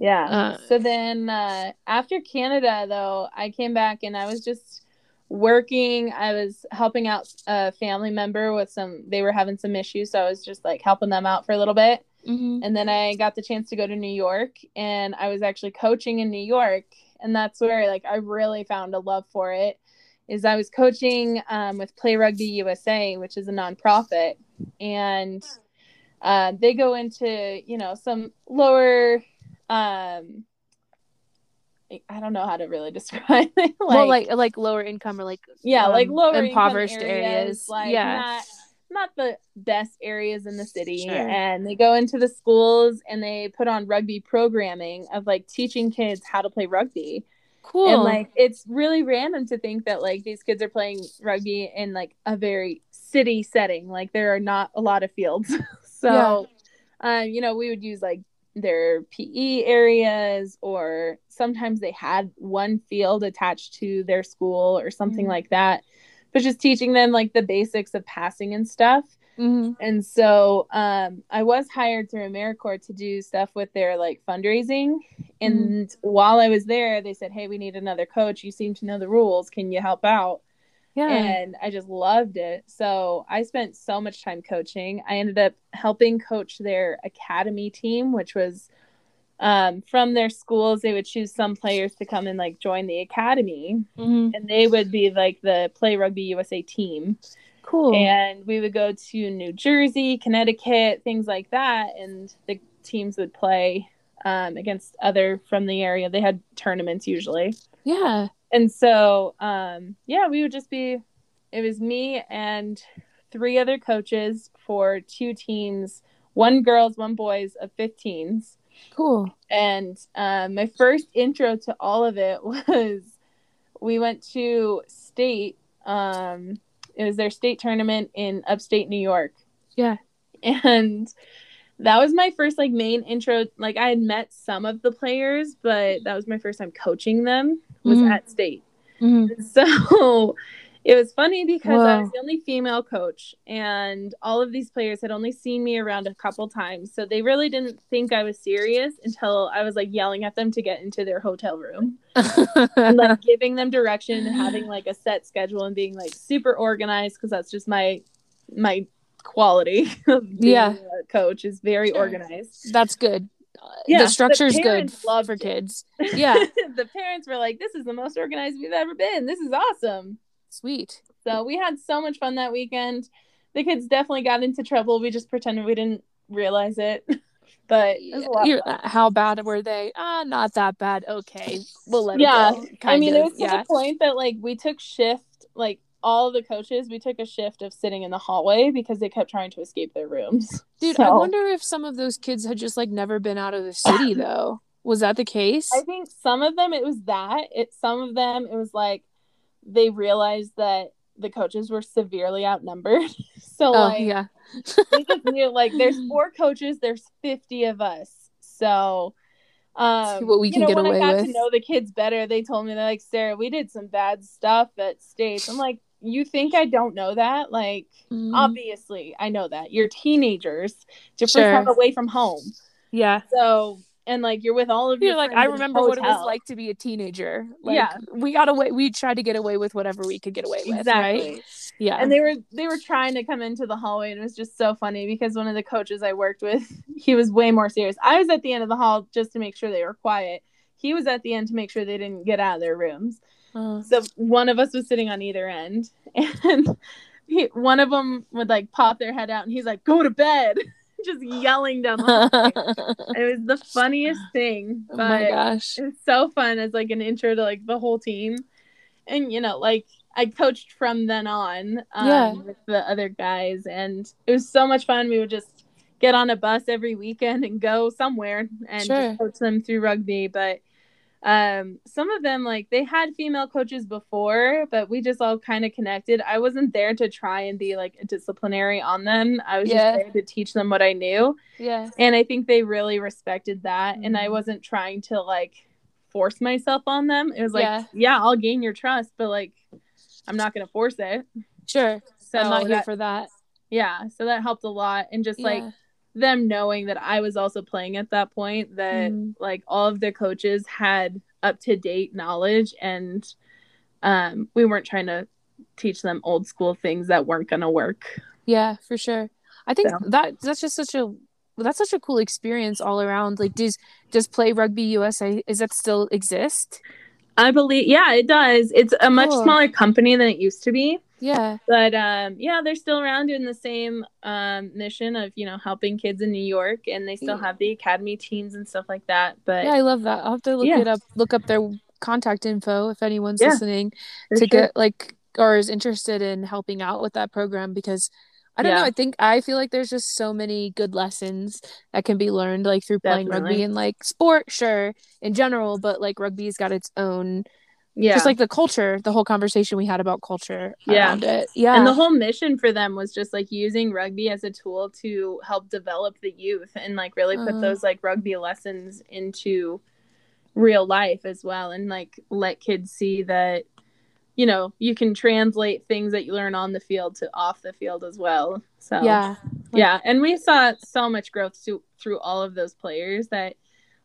Yeah. Uh, so then uh, after Canada, though, I came back and I was just working. I was helping out a family member with some, they were having some issues. So I was just like helping them out for a little bit. Mm-hmm. And then I got the chance to go to New York, and I was actually coaching in New York. And that's where like I really found a love for it, is I was coaching um, with Play Rugby U S A, which is a nonprofit. And uh, they go into, you know, some lower Um, I don't know how to really describe it. like, well, like like lower income or like yeah, um, like lower impoverished areas, areas. Like yeah. not not the best areas in the city. Sure. And they go into the schools and they put on rugby programming of like teaching kids how to play rugby. Cool. And like it's really random to think that like these kids are playing rugby in like a very city setting. Like there are not a lot of fields, so yeah. um, you know, we would use like their P E areas, or sometimes they had one field attached to their school or something mm-hmm. like that, but just teaching them like the basics of passing and stuff. Mm-hmm. And so um, I was hired through AmeriCorps to do stuff with their like fundraising. Mm-hmm. And while I was there, they said, "Hey, we need another coach. You seem to know the rules. Can you help out?" Yeah. And I just loved it. So I spent so much time coaching. I ended up helping coach their academy team, which was um, from their schools. They would choose some players to come and like join the academy, mm-hmm. and they would be like the Play Rugby U S A team. Cool. And we would go to New Jersey, Connecticut, things like that. And the teams would play um, against other from the area. They had tournaments usually. Yeah. And so, um, yeah, we would just be, it was me and three other coaches for two teams, one girls, one boys of fifteens. Cool. And uh, my first intro to all of it was we went to state. Um, it was their state tournament in upstate New York. Yeah. And that was my first like main intro. Like I had met some of the players, but that was my first time coaching them. Was mm-hmm. at state. Mm-hmm. So it was funny because Whoa. I was the only female coach, and all of these players had only seen me around a couple times. So they really didn't think I was serious until I was like yelling at them to get into their hotel room and like giving them direction and having like a set schedule and being like super organized. Cause that's just my, my quality of being yeah. a coach is very sure. organized. That's good. Yeah, the structure's the good love for kids. Yeah. The parents were like, "This is the most organized we've ever been. This is awesome." Sweet. So we had so much fun that weekend. The kids definitely got into trouble. We just pretended we didn't realize it. But it was a lot of fun. How bad were they? Ah, uh, not that bad. Okay. We'll let yeah. it go. Kind I mean, of. It was to yeah. the point that like we took shift, like all the coaches, we took a shift of sitting in the hallway because they kept trying to escape their rooms. Dude, so. I wonder if some of those kids had just like never been out of the city though. Was that the case? I think some of them it was that. It some of them it was like they realized that the coaches were severely outnumbered. So oh, like yeah. they just knew like there's four coaches, there's fifty of us. So Um, what we can you know, get when away I got with. To know the kids better, they told me, they're like, "Sarah, we did some bad stuff at States." I'm like, you think I don't know that? Like, mm-hmm. obviously I know that. You're teenagers. It's your sure. first time away from home. Yeah. So, and like, you're with all of you. You're like, I remember what it was like to be a teenager. Like, yeah. We got away. We tried to get away with whatever we could get away with. Exactly. Right? Yeah. And they were, they were trying to come into the hallway, and it was just so funny because one of the coaches I worked with, he was way more serious. I was at the end of the hall just to make sure they were quiet. He was at the end to make sure they didn't get out of their rooms. Oh. So one of us was sitting on either end, and he, one of them would like pop their head out, and he's like, "Go to bed," just yelling down the hallway. It was the funniest thing. But oh my gosh, it's so fun as like an intro to like the whole team, and you know, like I coached from then on um, yeah. with the other guys, and it was so much fun. We would just get on a bus every weekend and go somewhere and sure. just coach them through rugby, but. Um, some of them, like, they had female coaches before, but we just all kind of connected. I wasn't there to try and be like a disciplinary on them. I was yeah. just there to teach them what I knew. Yeah. And I think they really respected that. Mm-hmm. And I wasn't trying to like force myself on them. It was like, yeah, yeah I'll gain your trust, but like, I'm not going to force it. Sure. So I'm not here that, for that. Yeah. So that helped a lot. And just yeah. like, them knowing that I was also playing at that point, that mm. like all of the coaches had up-to-date knowledge, and um we weren't trying to teach them old school things that weren't gonna work. Yeah, for sure. I think so. that that's just such a that's such a cool experience all around. Like, does does Play Rugby U S A, is that still exist? I believe yeah it does. It's a much cool. smaller company than it used to be. Yeah. But um yeah, they're still around doing the same um mission of, you know, helping kids in New York, and they still have the academy teams and stuff like that. But yeah, I love that. I'll have to look yeah. it up, look up their contact info if anyone's yeah, listening to sure. get like or is interested in helping out with that program, because I don't yeah. know, I think I feel like there's just so many good lessons that can be learned like through playing Definitely. rugby and like sport, sure, in general, but like rugby's got its own Yeah. Just like the culture, the whole conversation we had about culture yeah. around it. Yeah. And the whole mission for them was just like using rugby as a tool to help develop the youth and like really put uh, those like rugby lessons into real life as well. And like let kids see that, you know, you can translate things that you learn on the field to off the field as well. So, yeah. Yeah. And we saw so much growth to, through all of those players that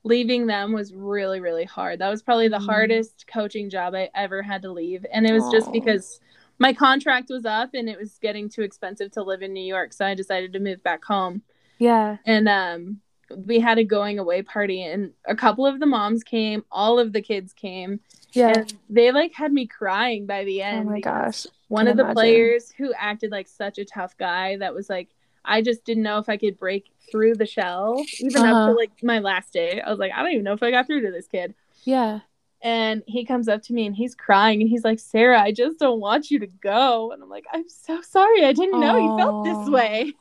leaving them was really, really hard. That was probably the mm. hardest coaching job I ever had to leave. And it was Aww. just because my contract was up and it was getting too expensive to live in New York. So I decided to move back home. Yeah. And um, we had a going away party, and a couple of the moms came. All of the kids came. Yeah. And they like had me crying by the end. Oh my gosh. One of the imagine. players who acted like such a tough guy that was like, I just didn't know if I could break through the shell, even uh-huh. up to like my last day. I was like, I don't even know if I got through to this kid. Yeah. And he comes up to me and he's crying and he's like, "Sarah, I just don't want you to go." And I'm like, "I'm so sorry. I didn't Aww. know you felt this way."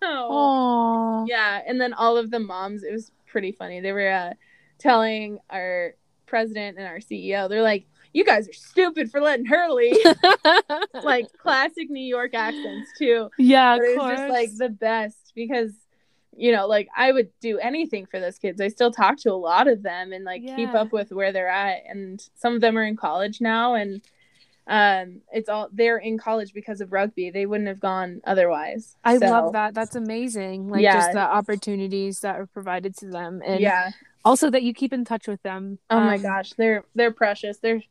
So Aww. yeah. And then all of the moms, it was pretty funny. They were uh, telling our president and our C E O, they're like, "You guys are stupid for letting her leave." Like classic New York accents too. Yeah, of but it was course. Just like the best, because you know, like I would do anything for those kids. I still talk to a lot of them and like yeah. keep up with where they're at. And some of them are in college now, and um, it's all they're in college because of rugby. They wouldn't have gone otherwise. I so. love that. That's amazing. Like yeah. just the opportunities that are provided to them, and yeah. also that you keep in touch with them. Oh um, my gosh, they're they're precious. They're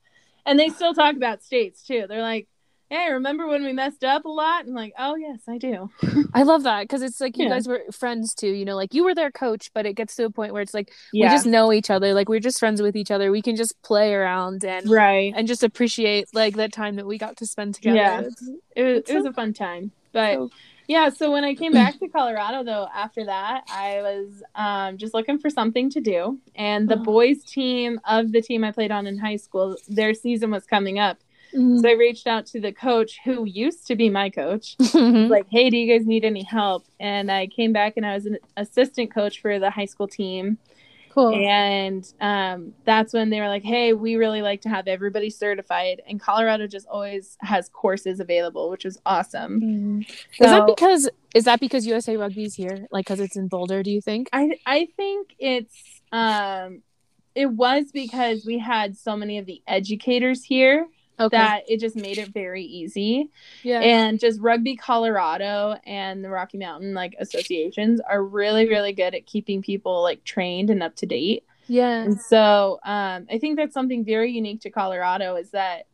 And they still talk about states, too. They're like, "Hey, remember when we messed up a lot?" And like, "Oh, yes, I do." I love that, because it's like you yeah. guys were friends, too. You know, like you were their coach, but it gets to a point where it's like yeah. we just know each other. Like we're just friends with each other. We can just play around and right. and just appreciate like that time that we got to spend together. Yeah. It's, it was, it was so, a fun time. But so. yeah, so when I came back to Colorado, though, after that, I was um, just looking for something to do. And the oh. boys team of the team I played on in high school, their season was coming up. Mm-hmm. So I reached out to the coach who used to be my coach. Like, "Hey, do you guys need any help?" And I came back and I was an assistant coach for the high school team. Cool. And um, that's when they were like, "Hey, we really like to have everybody certified." And Colorado just always has courses available, which is awesome. Mm. So, is that because is that because U S A Rugby's here? Like, because it's in Boulder, do you think? I I think it's um, it was because we had so many of the educators here okay. that it just made it very easy. Yeah. And just Rugby Colorado and the Rocky Mountain, like, associations are really, really good at keeping people, like, trained and up to date. Yeah. And so um, I think that's something very unique to Colorado is that,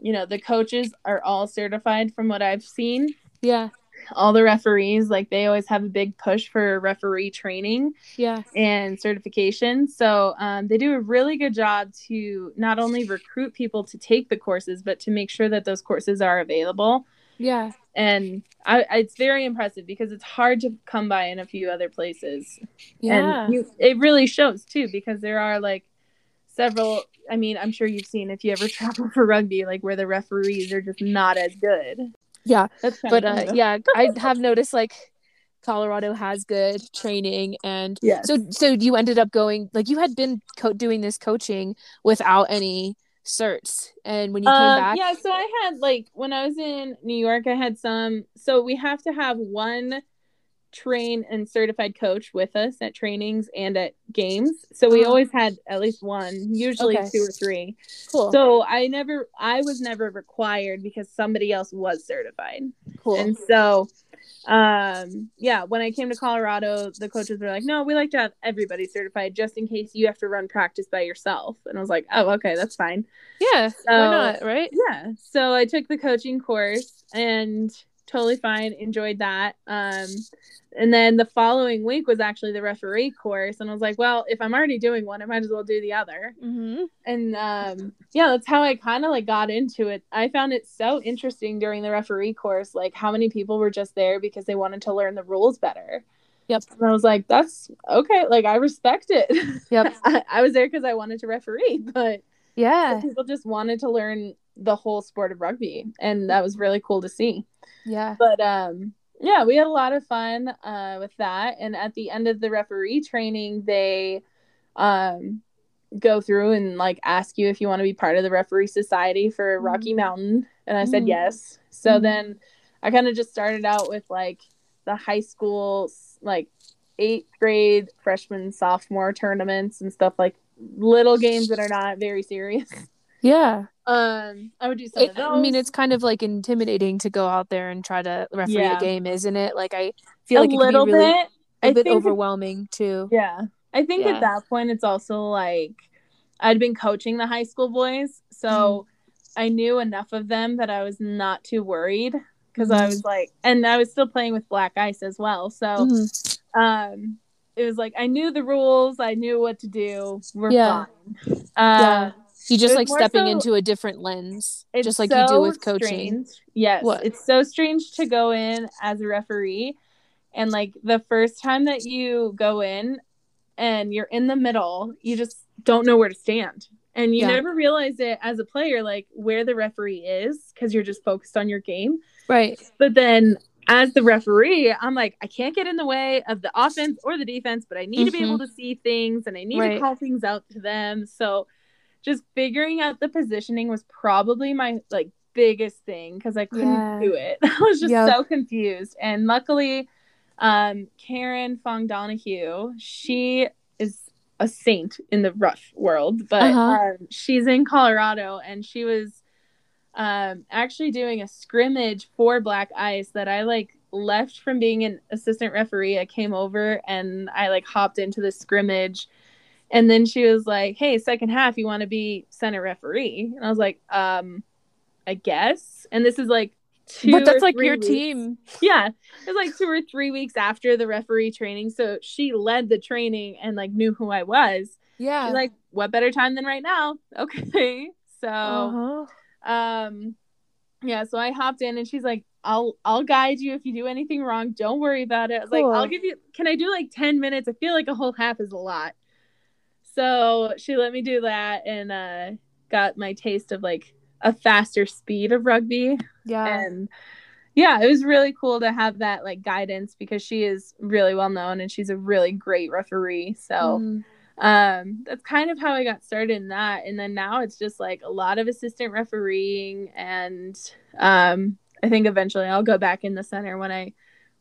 you know, the coaches are all certified from what I've seen. Yeah. All the referees, like, they always have a big push for referee training yeah. and certification. So um, they do a really good job to not only recruit people to take the courses, but to make sure that those courses are available. Yeah. And I, it's very impressive because it's hard to come by in a few other places. Yeah. And you, it really shows, too, because there are, like, several – I mean, I'm sure you've seen if you ever travel for rugby, like, where the referees are just not as good. Yeah, but uh, yeah, I have noticed like Colorado has good training, and yes. so so you ended up going like you had been co- doing this coaching without any certs, and when you came uh, back, yeah. So I had like when I was in New York, I had some. So we have to have one trained and certified coach with us at trainings and at games. So we oh. always had at least one, usually okay. two or three. Cool. So I never, I was never required because somebody else was certified. Cool. And so, um, yeah, when I came to Colorado, the coaches were like, "No, we like to have everybody certified just in case you have to run practice by yourself." And I was like, "Oh, okay, that's fine." Yeah. So, why not? Right. Yeah. So I took the coaching course and totally fine. Enjoyed that. Um, And then the following week was actually the referee course. And I was like, well, if I'm already doing one, I might as well do the other. Mm-hmm. And um, yeah, that's how I kind of like got into it. I found it so interesting during the referee course, like how many people were just there because they wanted to learn the rules better. Yep. And I was like, that's okay. Like, I respect it. Yep. I, I was there because I wanted to referee, but yeah, people just wanted to learn the whole sport of rugby. And that was really cool to see. Yeah. But, um, yeah, we had a lot of fun uh, with that. And at the end of the referee training, they um, go through and, like, ask you if you want to be part of the referee society for mm-hmm. Rocky Mountain. And I mm-hmm. said yes. So mm-hmm. then I kind of just started out with, like, the high school, like, eighth grade freshman, sophomore tournaments and stuff, like, little games that are not very serious. Yeah. Um, I would do some it, of those. I mean, it's kind of like intimidating to go out there and try to referee yeah. a game, isn't it? Like, I feel a like it little be really, bit, a I bit overwhelming it, too. Yeah, I think yeah. at that point it's also like I'd been coaching the high school boys, so mm. I knew enough of them that I was not too worried because mm. I was like, and I was still playing with black ice as well, so mm. um, it was like I knew the rules, I knew what to do. We're yeah. fine. Uh, yeah. You just like stepping so, into a different lens, just like so you do with coaching. Strange. Yes. What? It's so strange to go in as a referee. And like the first time that you go in and you're in the middle, you just don't know where to stand. And you yeah. never realize it as a player, like where the referee is, because you're just focused on your game. Right. But then as the referee, I'm like, I can't get in the way of the offense or the defense, but I need mm-hmm. to be able to see things and I need right. to call things out to them. So just figuring out the positioning was probably my, like, biggest thing because I couldn't yeah. do it. I was just yep. so confused. And luckily, um, Karen Fong Donahue, she is a saint in the rough world, but uh-huh. um, she's in Colorado, and she was um, actually doing a scrimmage for Black Ice that I, like, left from being an assistant referee. I came over, and I, like, hopped into the scrimmage. And then she was like, "Hey, second half, you want to be center referee?" And I was like, um, I guess. And this is like two But that's like your weeks. team. Yeah. It was like two or three weeks after the referee training. So she led the training and like knew who I was. Yeah. She's like, what better time than right now? Okay. So, uh-huh. um, yeah. So I hopped in and she's like, I'll I'll guide you if you do anything wrong. Don't worry about it. I was cool. like, I'll give you, can I do like ten minutes? I feel like a whole half is a lot. So she let me do that and uh, got my taste of like a faster speed of rugby. Yeah. And yeah, it was really cool to have that like guidance because she is really well known and she's a really great referee. So mm. um, that's kind of how I got started in that. And then now it's just like a lot of assistant refereeing. And um, I think eventually I'll go back in the center when I,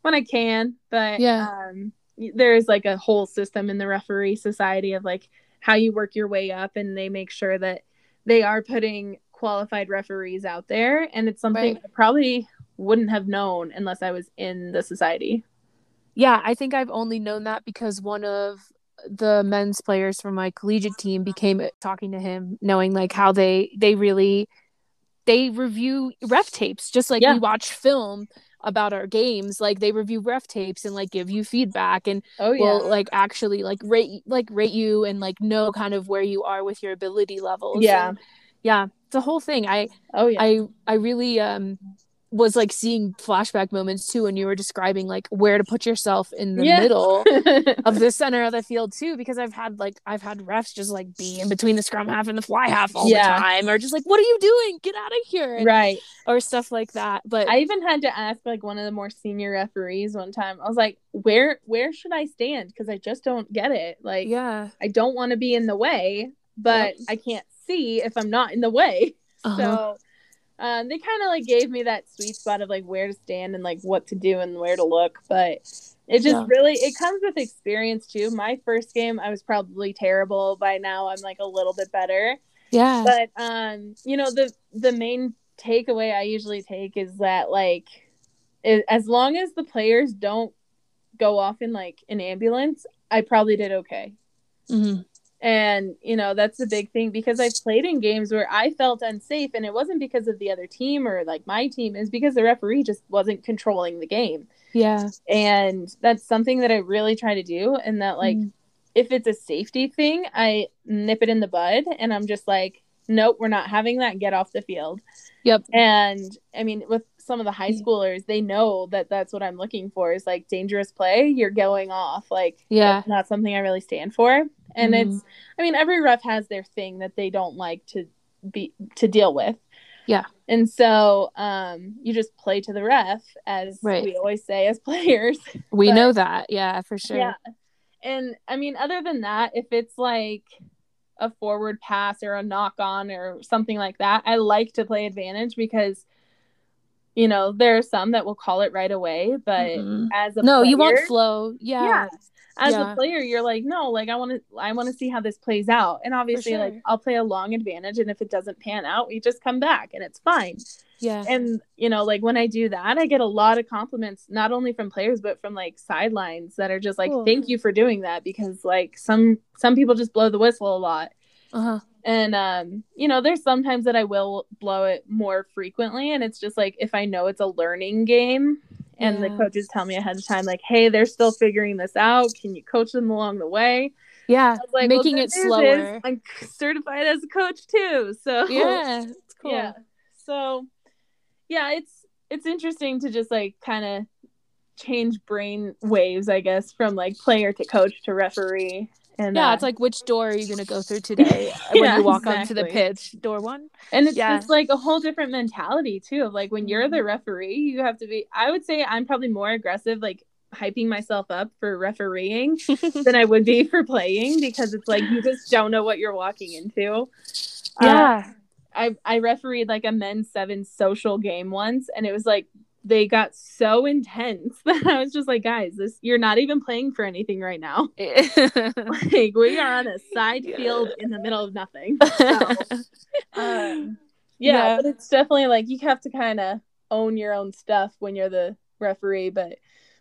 when I can. But yeah. Um, there's like a whole system in the referee society of like how you work your way up, and they make sure that they are putting qualified referees out there, and it's something right. I probably wouldn't have known unless I was in the society. Yeah, I think I've only known that because one of the men's players from my collegiate team became talking to him, knowing like how they they really they review ref tapes, just like yeah. we watch film about our games. Like they review ref tapes and like give you feedback and oh yeah will, like actually like rate like rate you and like know kind of where you are with your ability levels. Yeah, and, yeah, it's a whole thing. I oh yeah, I I really um. was like seeing flashback moments too when you were describing like where to put yourself in the yeah. middle of the center of the field too, because I've had like I've had refs just like be in between the scrum half and the fly half all yeah. the time, or just like, what are you doing, get out of here, and, right or stuff like that. But I even had to ask like one of the more senior referees one time, I was like, where where should I stand, because I just don't get it, like yeah I don't want to be in the way, but yep. I can't see if I'm not in the way. uh-huh. So Um, they kind of like gave me that sweet spot of like where to stand and like what to do and where to look. But it just yeah. really, it comes with experience too. My first game, I was probably terrible. By now I'm like a little bit better. Yeah. But, um, you know, the, the main takeaway I usually take is that like, it, as long as the players don't go off in like an ambulance, I probably did okay. Mm-hmm. And, you know, that's the big thing, because I've played in games where I felt unsafe, and it wasn't because of the other team or like my team, is because the referee just wasn't controlling the game. Yeah. And that's something that I really try to do. And that like, mm. if it's a safety thing, I nip it in the bud, and I'm just like, nope, we're not having that, get off the field. Yep. And I mean, with some of the high schoolers, they know that that's what I'm looking for, is like dangerous play, you're going off, like yeah that's not something I really stand for. And mm-hmm. it's I mean every ref has their thing that they don't like to be to deal with. Yeah. And so um you just play to the ref, as right. we always say as players. We but, know that yeah for sure. Yeah. And I mean other than that, if it's like a forward pass or a knock on or something like that, I like to play advantage, because you know, there are some that will call it right away, but mm-hmm. as a no, player, you want flow. Yeah. yeah. As yeah. a player, you're like, no, like I want to, I want to see how this plays out. And obviously sure. like I'll play a long advantage, and if it doesn't pan out, we just come back and it's fine. Yeah. And you know, like when I do that, I get a lot of compliments, not only from players, but from like sidelines that are just like, cool. thank you for doing that. Because like some, some people just blow the whistle a lot. Uh-huh. And, um, you know, there's sometimes that I will blow it more frequently. And it's just like, if I know it's a learning game and yeah. the coaches tell me ahead of time, like, hey, they're still figuring this out, can you coach them along the way? Yeah. Like, making well, it slower. Is, I'm certified as a coach too. So yeah, it's cool. Yeah. So yeah, it's, it's interesting to just like kind of change brain waves, I guess, from like player to coach to referee. And, yeah, uh, it's like, which door are you going to go through today when yeah, you walk exactly. onto the pitch? Door one? And it's yeah. just like a whole different mentality, too, of like when you're the referee, you have to be – I would say I'm probably more aggressive, like hyping myself up for refereeing than I would be for playing, because it's like you just don't know what you're walking into. Yeah. Uh, I, I refereed like a men's sevens social game once, and it was like they got so intense that I was just like, guys, this you're not even playing for anything right now. Like we are on a side field in the middle of nothing. So, um, yeah, yeah, but it's definitely like you have to kind of own your own stuff when you're the referee, but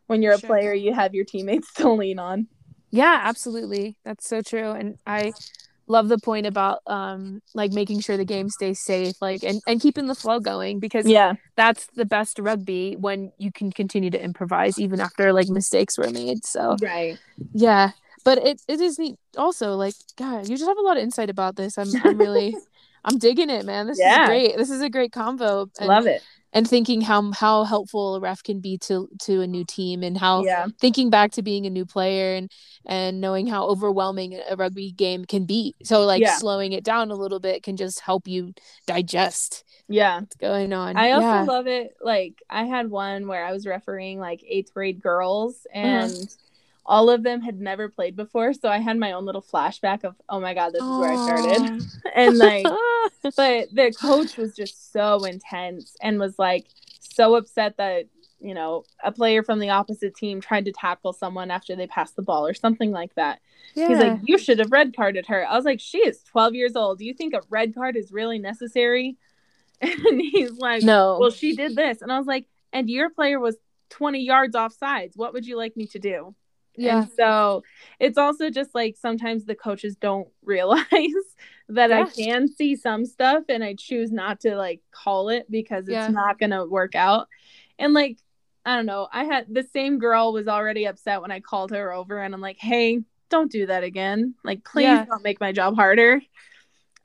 when you're a sure. player, you have your teammates to lean on. Yeah, absolutely. That's so true. And I love the point about um like making sure the game stays safe, like and, and keeping the flow going, because yeah that's the best rugby, when you can continue to improvise even after like mistakes were made. So right yeah but it it is neat also, like God, you just have a lot of insight about this. I'm, I'm really I'm digging it, man. This yeah. is great. This is a great combo. And, love it. And thinking how how helpful a ref can be to to a new team, and how yeah. thinking back to being a new player, and and knowing how overwhelming a rugby game can be. So like yeah. slowing it down a little bit can just help you digest yeah what's going on. I also yeah. love it. Like I had one where I was refereeing like eighth grade girls, and mm. all of them had never played before, so I had my own little flashback of, oh my God, this is where Aww. I started. And like, but the coach was just so intense, and was like so upset that, you know, a player from the opposite team tried to tackle someone after they passed the ball or something like that. Yeah. He's like, you should have red carded her. I was like, she is twelve years old. Do you think a red card is really necessary? And he's like, no, well, she did this. And I was like, and your player was twenty yards off sides. What would you like me to do? Yeah. And so it's also just like sometimes the coaches don't realize that yeah. I can see some stuff and I choose not to like call it because it's yeah. not going to work out. And like, I don't know. I had the same girl was already upset when I called her over and I'm like, hey, don't do that again. Like, please yeah. don't make my job harder.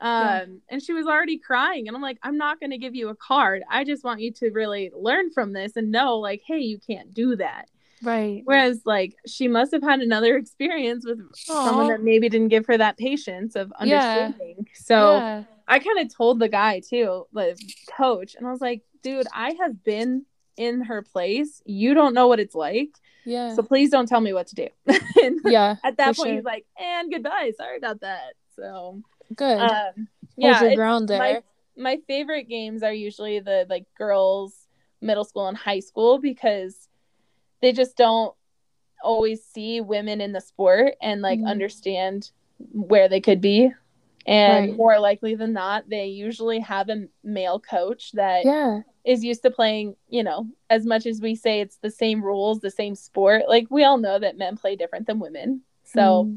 Um, yeah. And she was already crying and I'm like, I'm not going to give you a card. I just want you to really learn from this and know like, hey, you can't do that. Right. Whereas like she must have had another experience with Aww. someone that maybe didn't give her that patience of understanding. Yeah. So yeah. I kind of told the guy too, the coach. And I was like, dude, I have been in her place. You don't know what it's like. Yeah. So please don't tell me what to do. And yeah. At that point, sure. he's like, and goodbye. Sorry about that. So good. Um, yeah. Hold your ground there. My, my favorite games are usually the like girls, middle school and high school, because they just don't always see women in the sport and like mm. understand where they could be. And right. more likely than not, they usually have a male coach that yeah. is used to playing, you know, as much as we say it's the same rules, the same sport. Like we all know that men play different than women. So mm.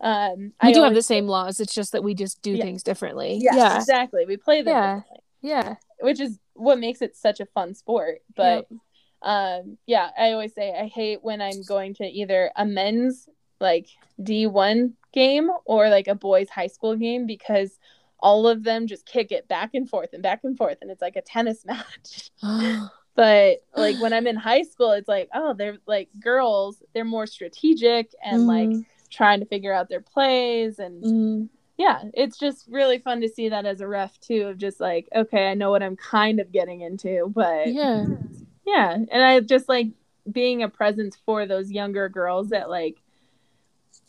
um, we I do always, have the same laws. It's just that we just do yeah. things differently. Yes, yeah, exactly. We play them yeah. differently. Yeah. Which is what makes it such a fun sport. But yep. Um, yeah, I always say I hate when I'm going to either a men's like D one game or like a boys high school game, because all of them just kick it back and forth and back and forth. And it's like a tennis match. But like when I'm in high school, it's like, oh, they're like girls, they're more strategic and mm. like trying to figure out their plays. And mm. yeah, it's just really fun to see that as a ref too, of just like, okay, I know what I'm kind of getting into, but yeah. Yeah, and I just like being a presence for those younger girls that like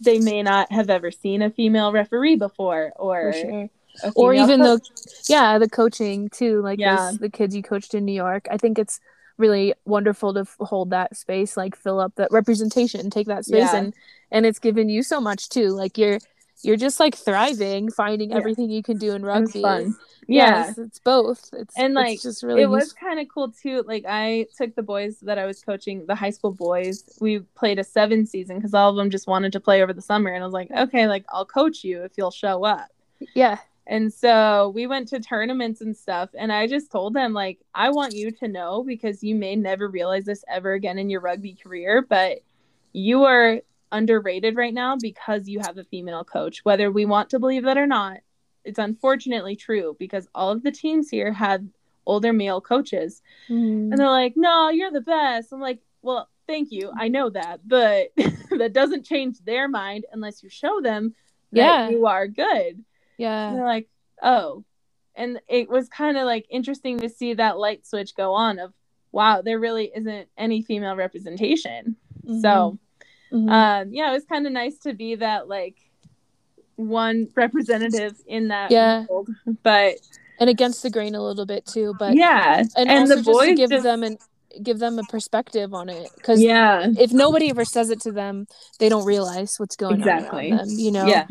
they may not have ever seen a female referee before, or sure. or even coach. the yeah the coaching too, like yeah. those, the kids you coached in New York. I think it's really wonderful to f- hold that space, like fill up that representation, take that space, yeah. and and it's given you so much too. Like you're you're just like thriving, finding yeah. everything you can do in rugby. Fun. Yeah. Yes, it's both. It's and like it's just really it useful. Was kind of cool too. Like I took the boys that I was coaching, the high school boys. We played a seven season because all of them just wanted to play over the summer, and I was like, okay, like I'll coach you if you'll show up. Yeah. And so we went to tournaments and stuff, and I just told them like, I want you to know, because you may never realize this ever again in your rugby career, but you are underrated right now because you have a female coach, whether we want to believe that or not. It's unfortunately true because all of the teams here have older male coaches mm. and they're like, no, you're the best. I'm like, well, thank you. I know that, but that doesn't change their mind unless you show them that yeah. you are good. Yeah. And they're like, oh, and it was kind of like interesting to see that light switch go on of, wow, there really isn't any female representation. Mm-hmm. So, mm-hmm. um, yeah, it was kind of nice to be that, like, one representative in that yeah world. But and against the grain a little bit too, but yeah and, and also the boys just to give just... them and give them a perspective on it, because yeah if nobody ever says it to them, they don't realize what's going exactly. on around them, you know. Yeah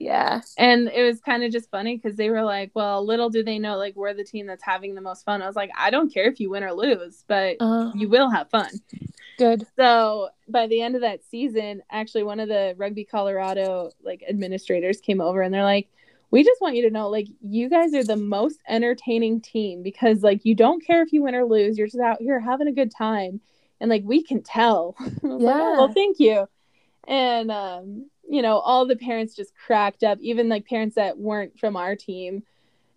yeah and it was kind of just funny because they were like, well, little do they know, like, we're the team that's having the most fun. I was like, I don't care if you win or lose, but uh, you will have fun. Good. So by the end of that season, actually one of the Rugby Colorado like administrators came over and they're like, we just want you to know, like, you guys are the most entertaining team because, like, you don't care if you win or lose. You're just out here having a good time. And, like, we can tell. I was yeah. like, oh, well, thank you. And, um, you know, all the parents just cracked up, even like parents that weren't from our team.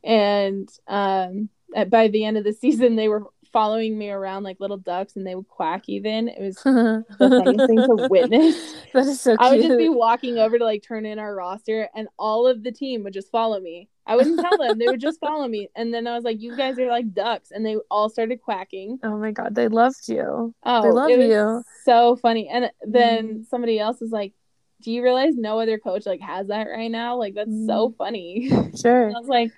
And um, at, by the end of the season, they were following me around like little ducks, and they would quack even. It was the funniest thing to witness. That is so cute. I would just be walking over to like turn in our roster, and all of the team would just follow me. I wouldn't tell them. They would just follow me. And then I was like, you guys are like ducks. And they all started quacking. Oh my God. They loved you. Oh, they love you. So funny. And then mm. somebody else was like, do you realize no other coach like has that right now? Like, that's mm. so funny. Sure. I was like,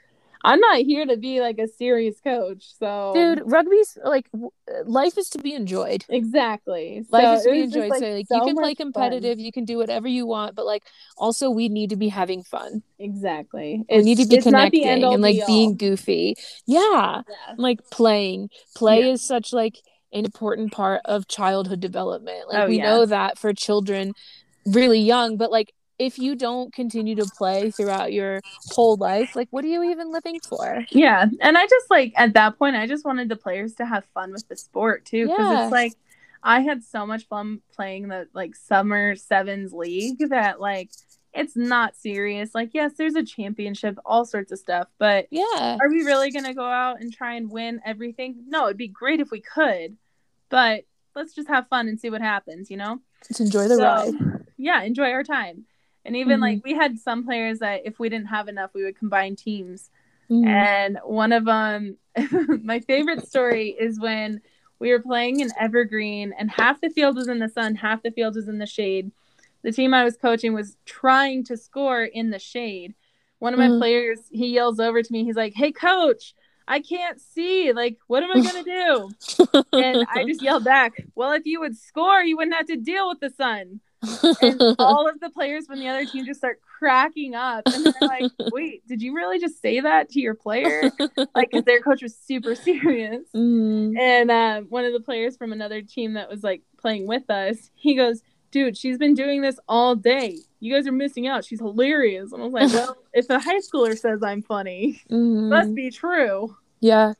I'm not here to be like a serious coach. So, dude, rugby's like w- life is to be enjoyed. Exactly. Life so is to be enjoyed. Like so, like, so you can play competitive, fun. You can do whatever you want, but like also we need to be having fun. Exactly. It's, we need to be connecting and like be being goofy. Yeah. yeah. Like playing. Play yeah. is such like an important part of childhood development. Like oh, we yeah. know that for children really young, but like if you don't continue to play throughout your whole life, like, what are you even living for? Yeah. And I just, like, at that point, I just wanted the players to have fun with the sport, too. Because yeah. it's, like, I had so much fun playing the, like, Summer Sevens League that, like, it's not serious. Like, yes, there's a championship, all sorts of stuff. But yeah, are we really going to go out and try and win everything? No, it'd be great if we could. But let's just have fun and see what happens, you know? Let's enjoy the so, ride. Yeah, enjoy our time. And even, mm-hmm. like, we had some players that if we didn't have enough, we would combine teams. Mm-hmm. And one of them, my favorite story is when we were playing in Evergreen, and half the field was in the sun, half the field was in the shade. The team I was coaching was trying to score in the shade. One of my mm-hmm. players, he yells over to me. He's like, hey, coach, I can't see. Like, what am I going to do? And I just yelled back, well, if you would score, you wouldn't have to deal with the sun. And all of the players from the other team just start cracking up, and they're like, wait, did you really just say that to your player? Like, because their coach was super serious. Mm-hmm. And uh, one of the players from another team that was like playing with us, he goes, dude, she's been doing this all day, you guys are missing out, she's hilarious. And I was like, well, if a high schooler says I'm funny, mm-hmm. must be true. Yeah,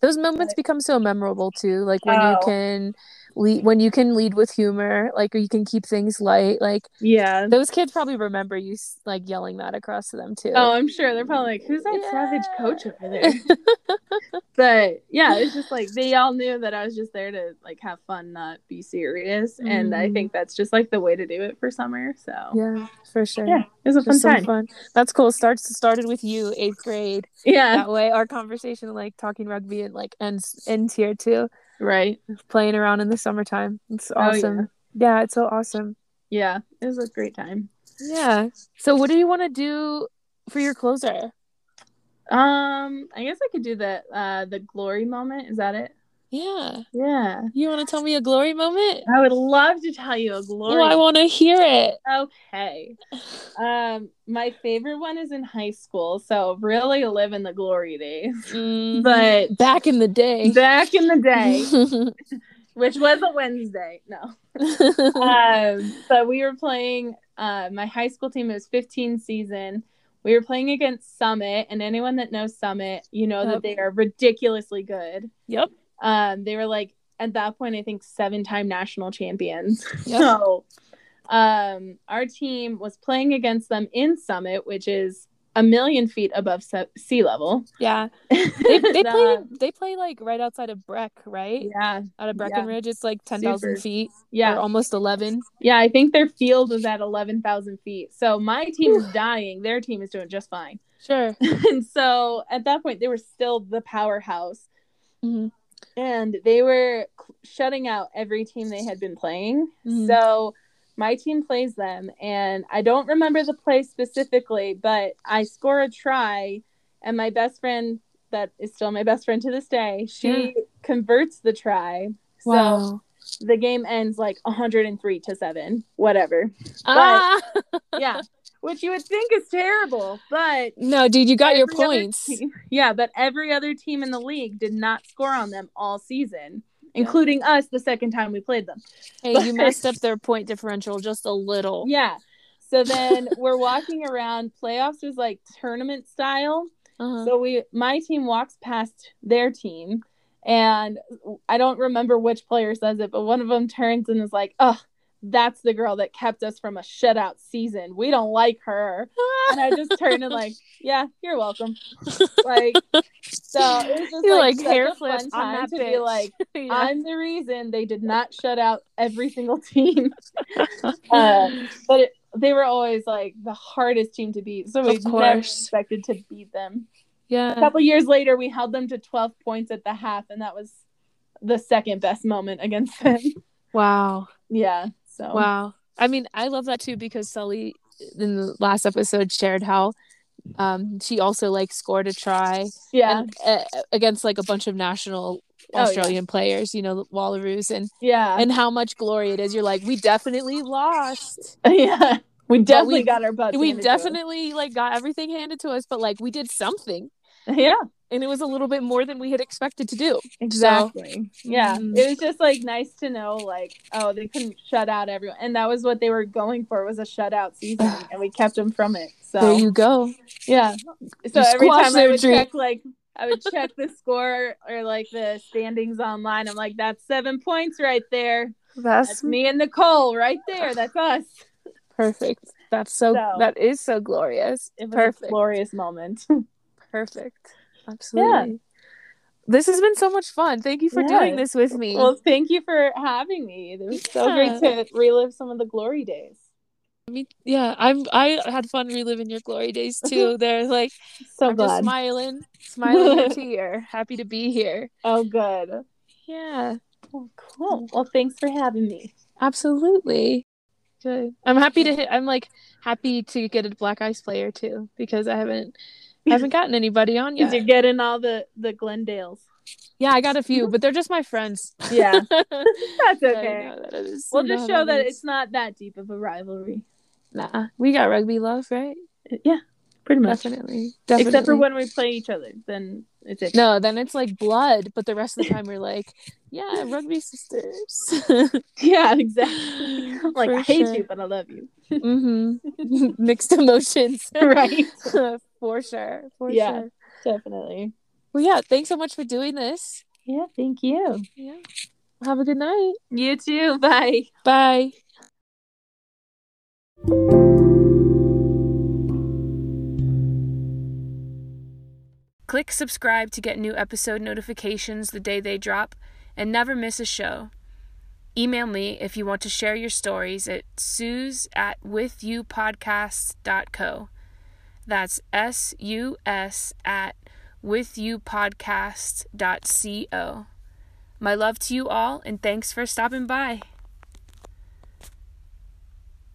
those moments but, become so memorable too, like when oh. you can Lead, when you can lead with humor, like, or you can keep things light, like, yeah, those kids probably remember you like yelling that across to them too. Oh, I'm sure they're probably like, who's that yeah. savage coach over there? But yeah, it's just like they all knew that I was just there to like have fun, not be serious. Mm. And I think that's just like the way to do it for summer. So yeah, for sure. Yeah, it was a fun just time. So fun. That's cool. Starts started with you, eighth grade. Yeah, that way our conversation, like talking rugby, and like ends ends here too. Right, playing around in the summertime, it's awesome. Oh, yeah. Yeah, it's so awesome. Yeah, it was a great time. Yeah. So what do you want to do for your closer? um I guess I could do the uh the glory moment. Is that it? Yeah. Yeah, you want to tell me a glory moment? I would love to tell you a glory oh, I want to hear it. Okay. Um my favorite one is in high school, so really live in the glory days. Mm-hmm. But back in the day back in the day which was a Wednesday. No. Um so we were playing uh my high school team, it was fifteen season. We were playing against Summit, and anyone that knows Summit, you know yep. that they are ridiculously good. Yep. Um, they were like, at that point, I think seven-time national champions. Yep. So um, our team was playing against them in Summit, which is a million feet above se- sea level. Yeah. They, they, play, um, they play like right outside of Breck, right? Yeah. Out of Breckenridge. Yeah. It's like ten thousand feet. Yeah. Or almost eleven. Yeah. I think their field was at eleven thousand feet. So my team is dying. Their team is doing just fine. Sure. And so at that point, they were still the powerhouse. Mm-hmm. And they were shutting out every team they had been playing. Mm-hmm. So my team plays them, and I don't remember the play specifically, but I score a try, and my best friend that is still my best friend to this day, she yeah. converts the try. Wow. So the game ends like one hundred three to seven, whatever. Ah! But, yeah. Which you would think is terrible, but... No, dude, you got your points. Team, yeah, but every other team in the league did not score on them all season, yeah. including us the second time we played them. Hey, but, you messed up their point differential just a little. Yeah. So then we're walking around. Playoffs is like tournament style. Uh-huh. So we, my team walks past their team, and I don't remember which player says it, but one of them turns and is like, oh, that's the girl that kept us from a shutout season. We don't like her. And I just turned and like, yeah, you're welcome. Like, so it was just you're like, like hair flip on time that to bitch. Be like, yeah. I'm the reason they did not shut out every single team. uh, but it, they were always like the hardest team to beat. So we never expected to beat them. Yeah. A couple years later, we held them to twelve points at the half, and that was the second best moment against them. Wow. Yeah. So. Wow. I mean, I love that too, because Sully in the last episode shared how Um, she also like scored a try. Yeah. And, uh, against like a bunch of national Australian oh, yeah. players, you know, Wallaroos, and yeah, and how much glory it is. You're like, we definitely lost. Yeah. We definitely we, got our butts. We definitely like got everything handed to us, but like we did something. Yeah. And it was a little bit more than we had expected to do. Exactly. So, yeah. Mm-hmm. It was just like nice to know, like, oh, they couldn't shut out everyone. And that was what they were going for, was a shutout season. And we kept them from it. So there you go. Yeah. So every time I would dream. check, like, I would check the score or like the standings online. I'm like, that's seven points right there. That's, that's me and Nicole right there. That's us. Perfect. That's so, so that is so glorious. It was Perfect. a glorious moment. Perfect. Absolutely. Yeah. This has been so much fun. Thank you for yeah. doing this with me. Well, thank you for having me. It was yeah. so great to relive some of the glory days. I mean, yeah, I'm I had fun reliving your glory days too. They're like so I'm glad. Just smiling, smiling ear to ear. Happy to be here. Oh, good. Yeah. Oh, cool. Well, thanks for having me. Absolutely. Good. I'm happy to hit I'm like happy to get a Black Ice player too, because I haven't I haven't gotten anybody on yet. You're getting all the, the Glendales. Yeah, I got a few, but they're just my friends. Yeah. That's okay. That we'll just show that it's not that deep of a rivalry. Nah. We got rugby love, right? Yeah. Pretty much. Definitely. Definitely. Except for when we play each other. Then it's it. No, then it's like blood, but the rest of the time we're like, yeah, rugby sisters. Yeah, exactly. Like, for I hate sure. you, but I love you. Mm-hmm. Mixed emotions. Right. For sure. For yeah, sure. Definitely. Well, yeah, thanks so much for doing this. Yeah, thank you. Yeah. Have a good night. You too. Bye. Bye. Click subscribe to get new episode notifications the day they drop and never miss a show. Email me if you want to share your stories at sus at withyoupodcasts dot co. That's S U S at withyoupodcasts dot co. My love to you all, and thanks for stopping by.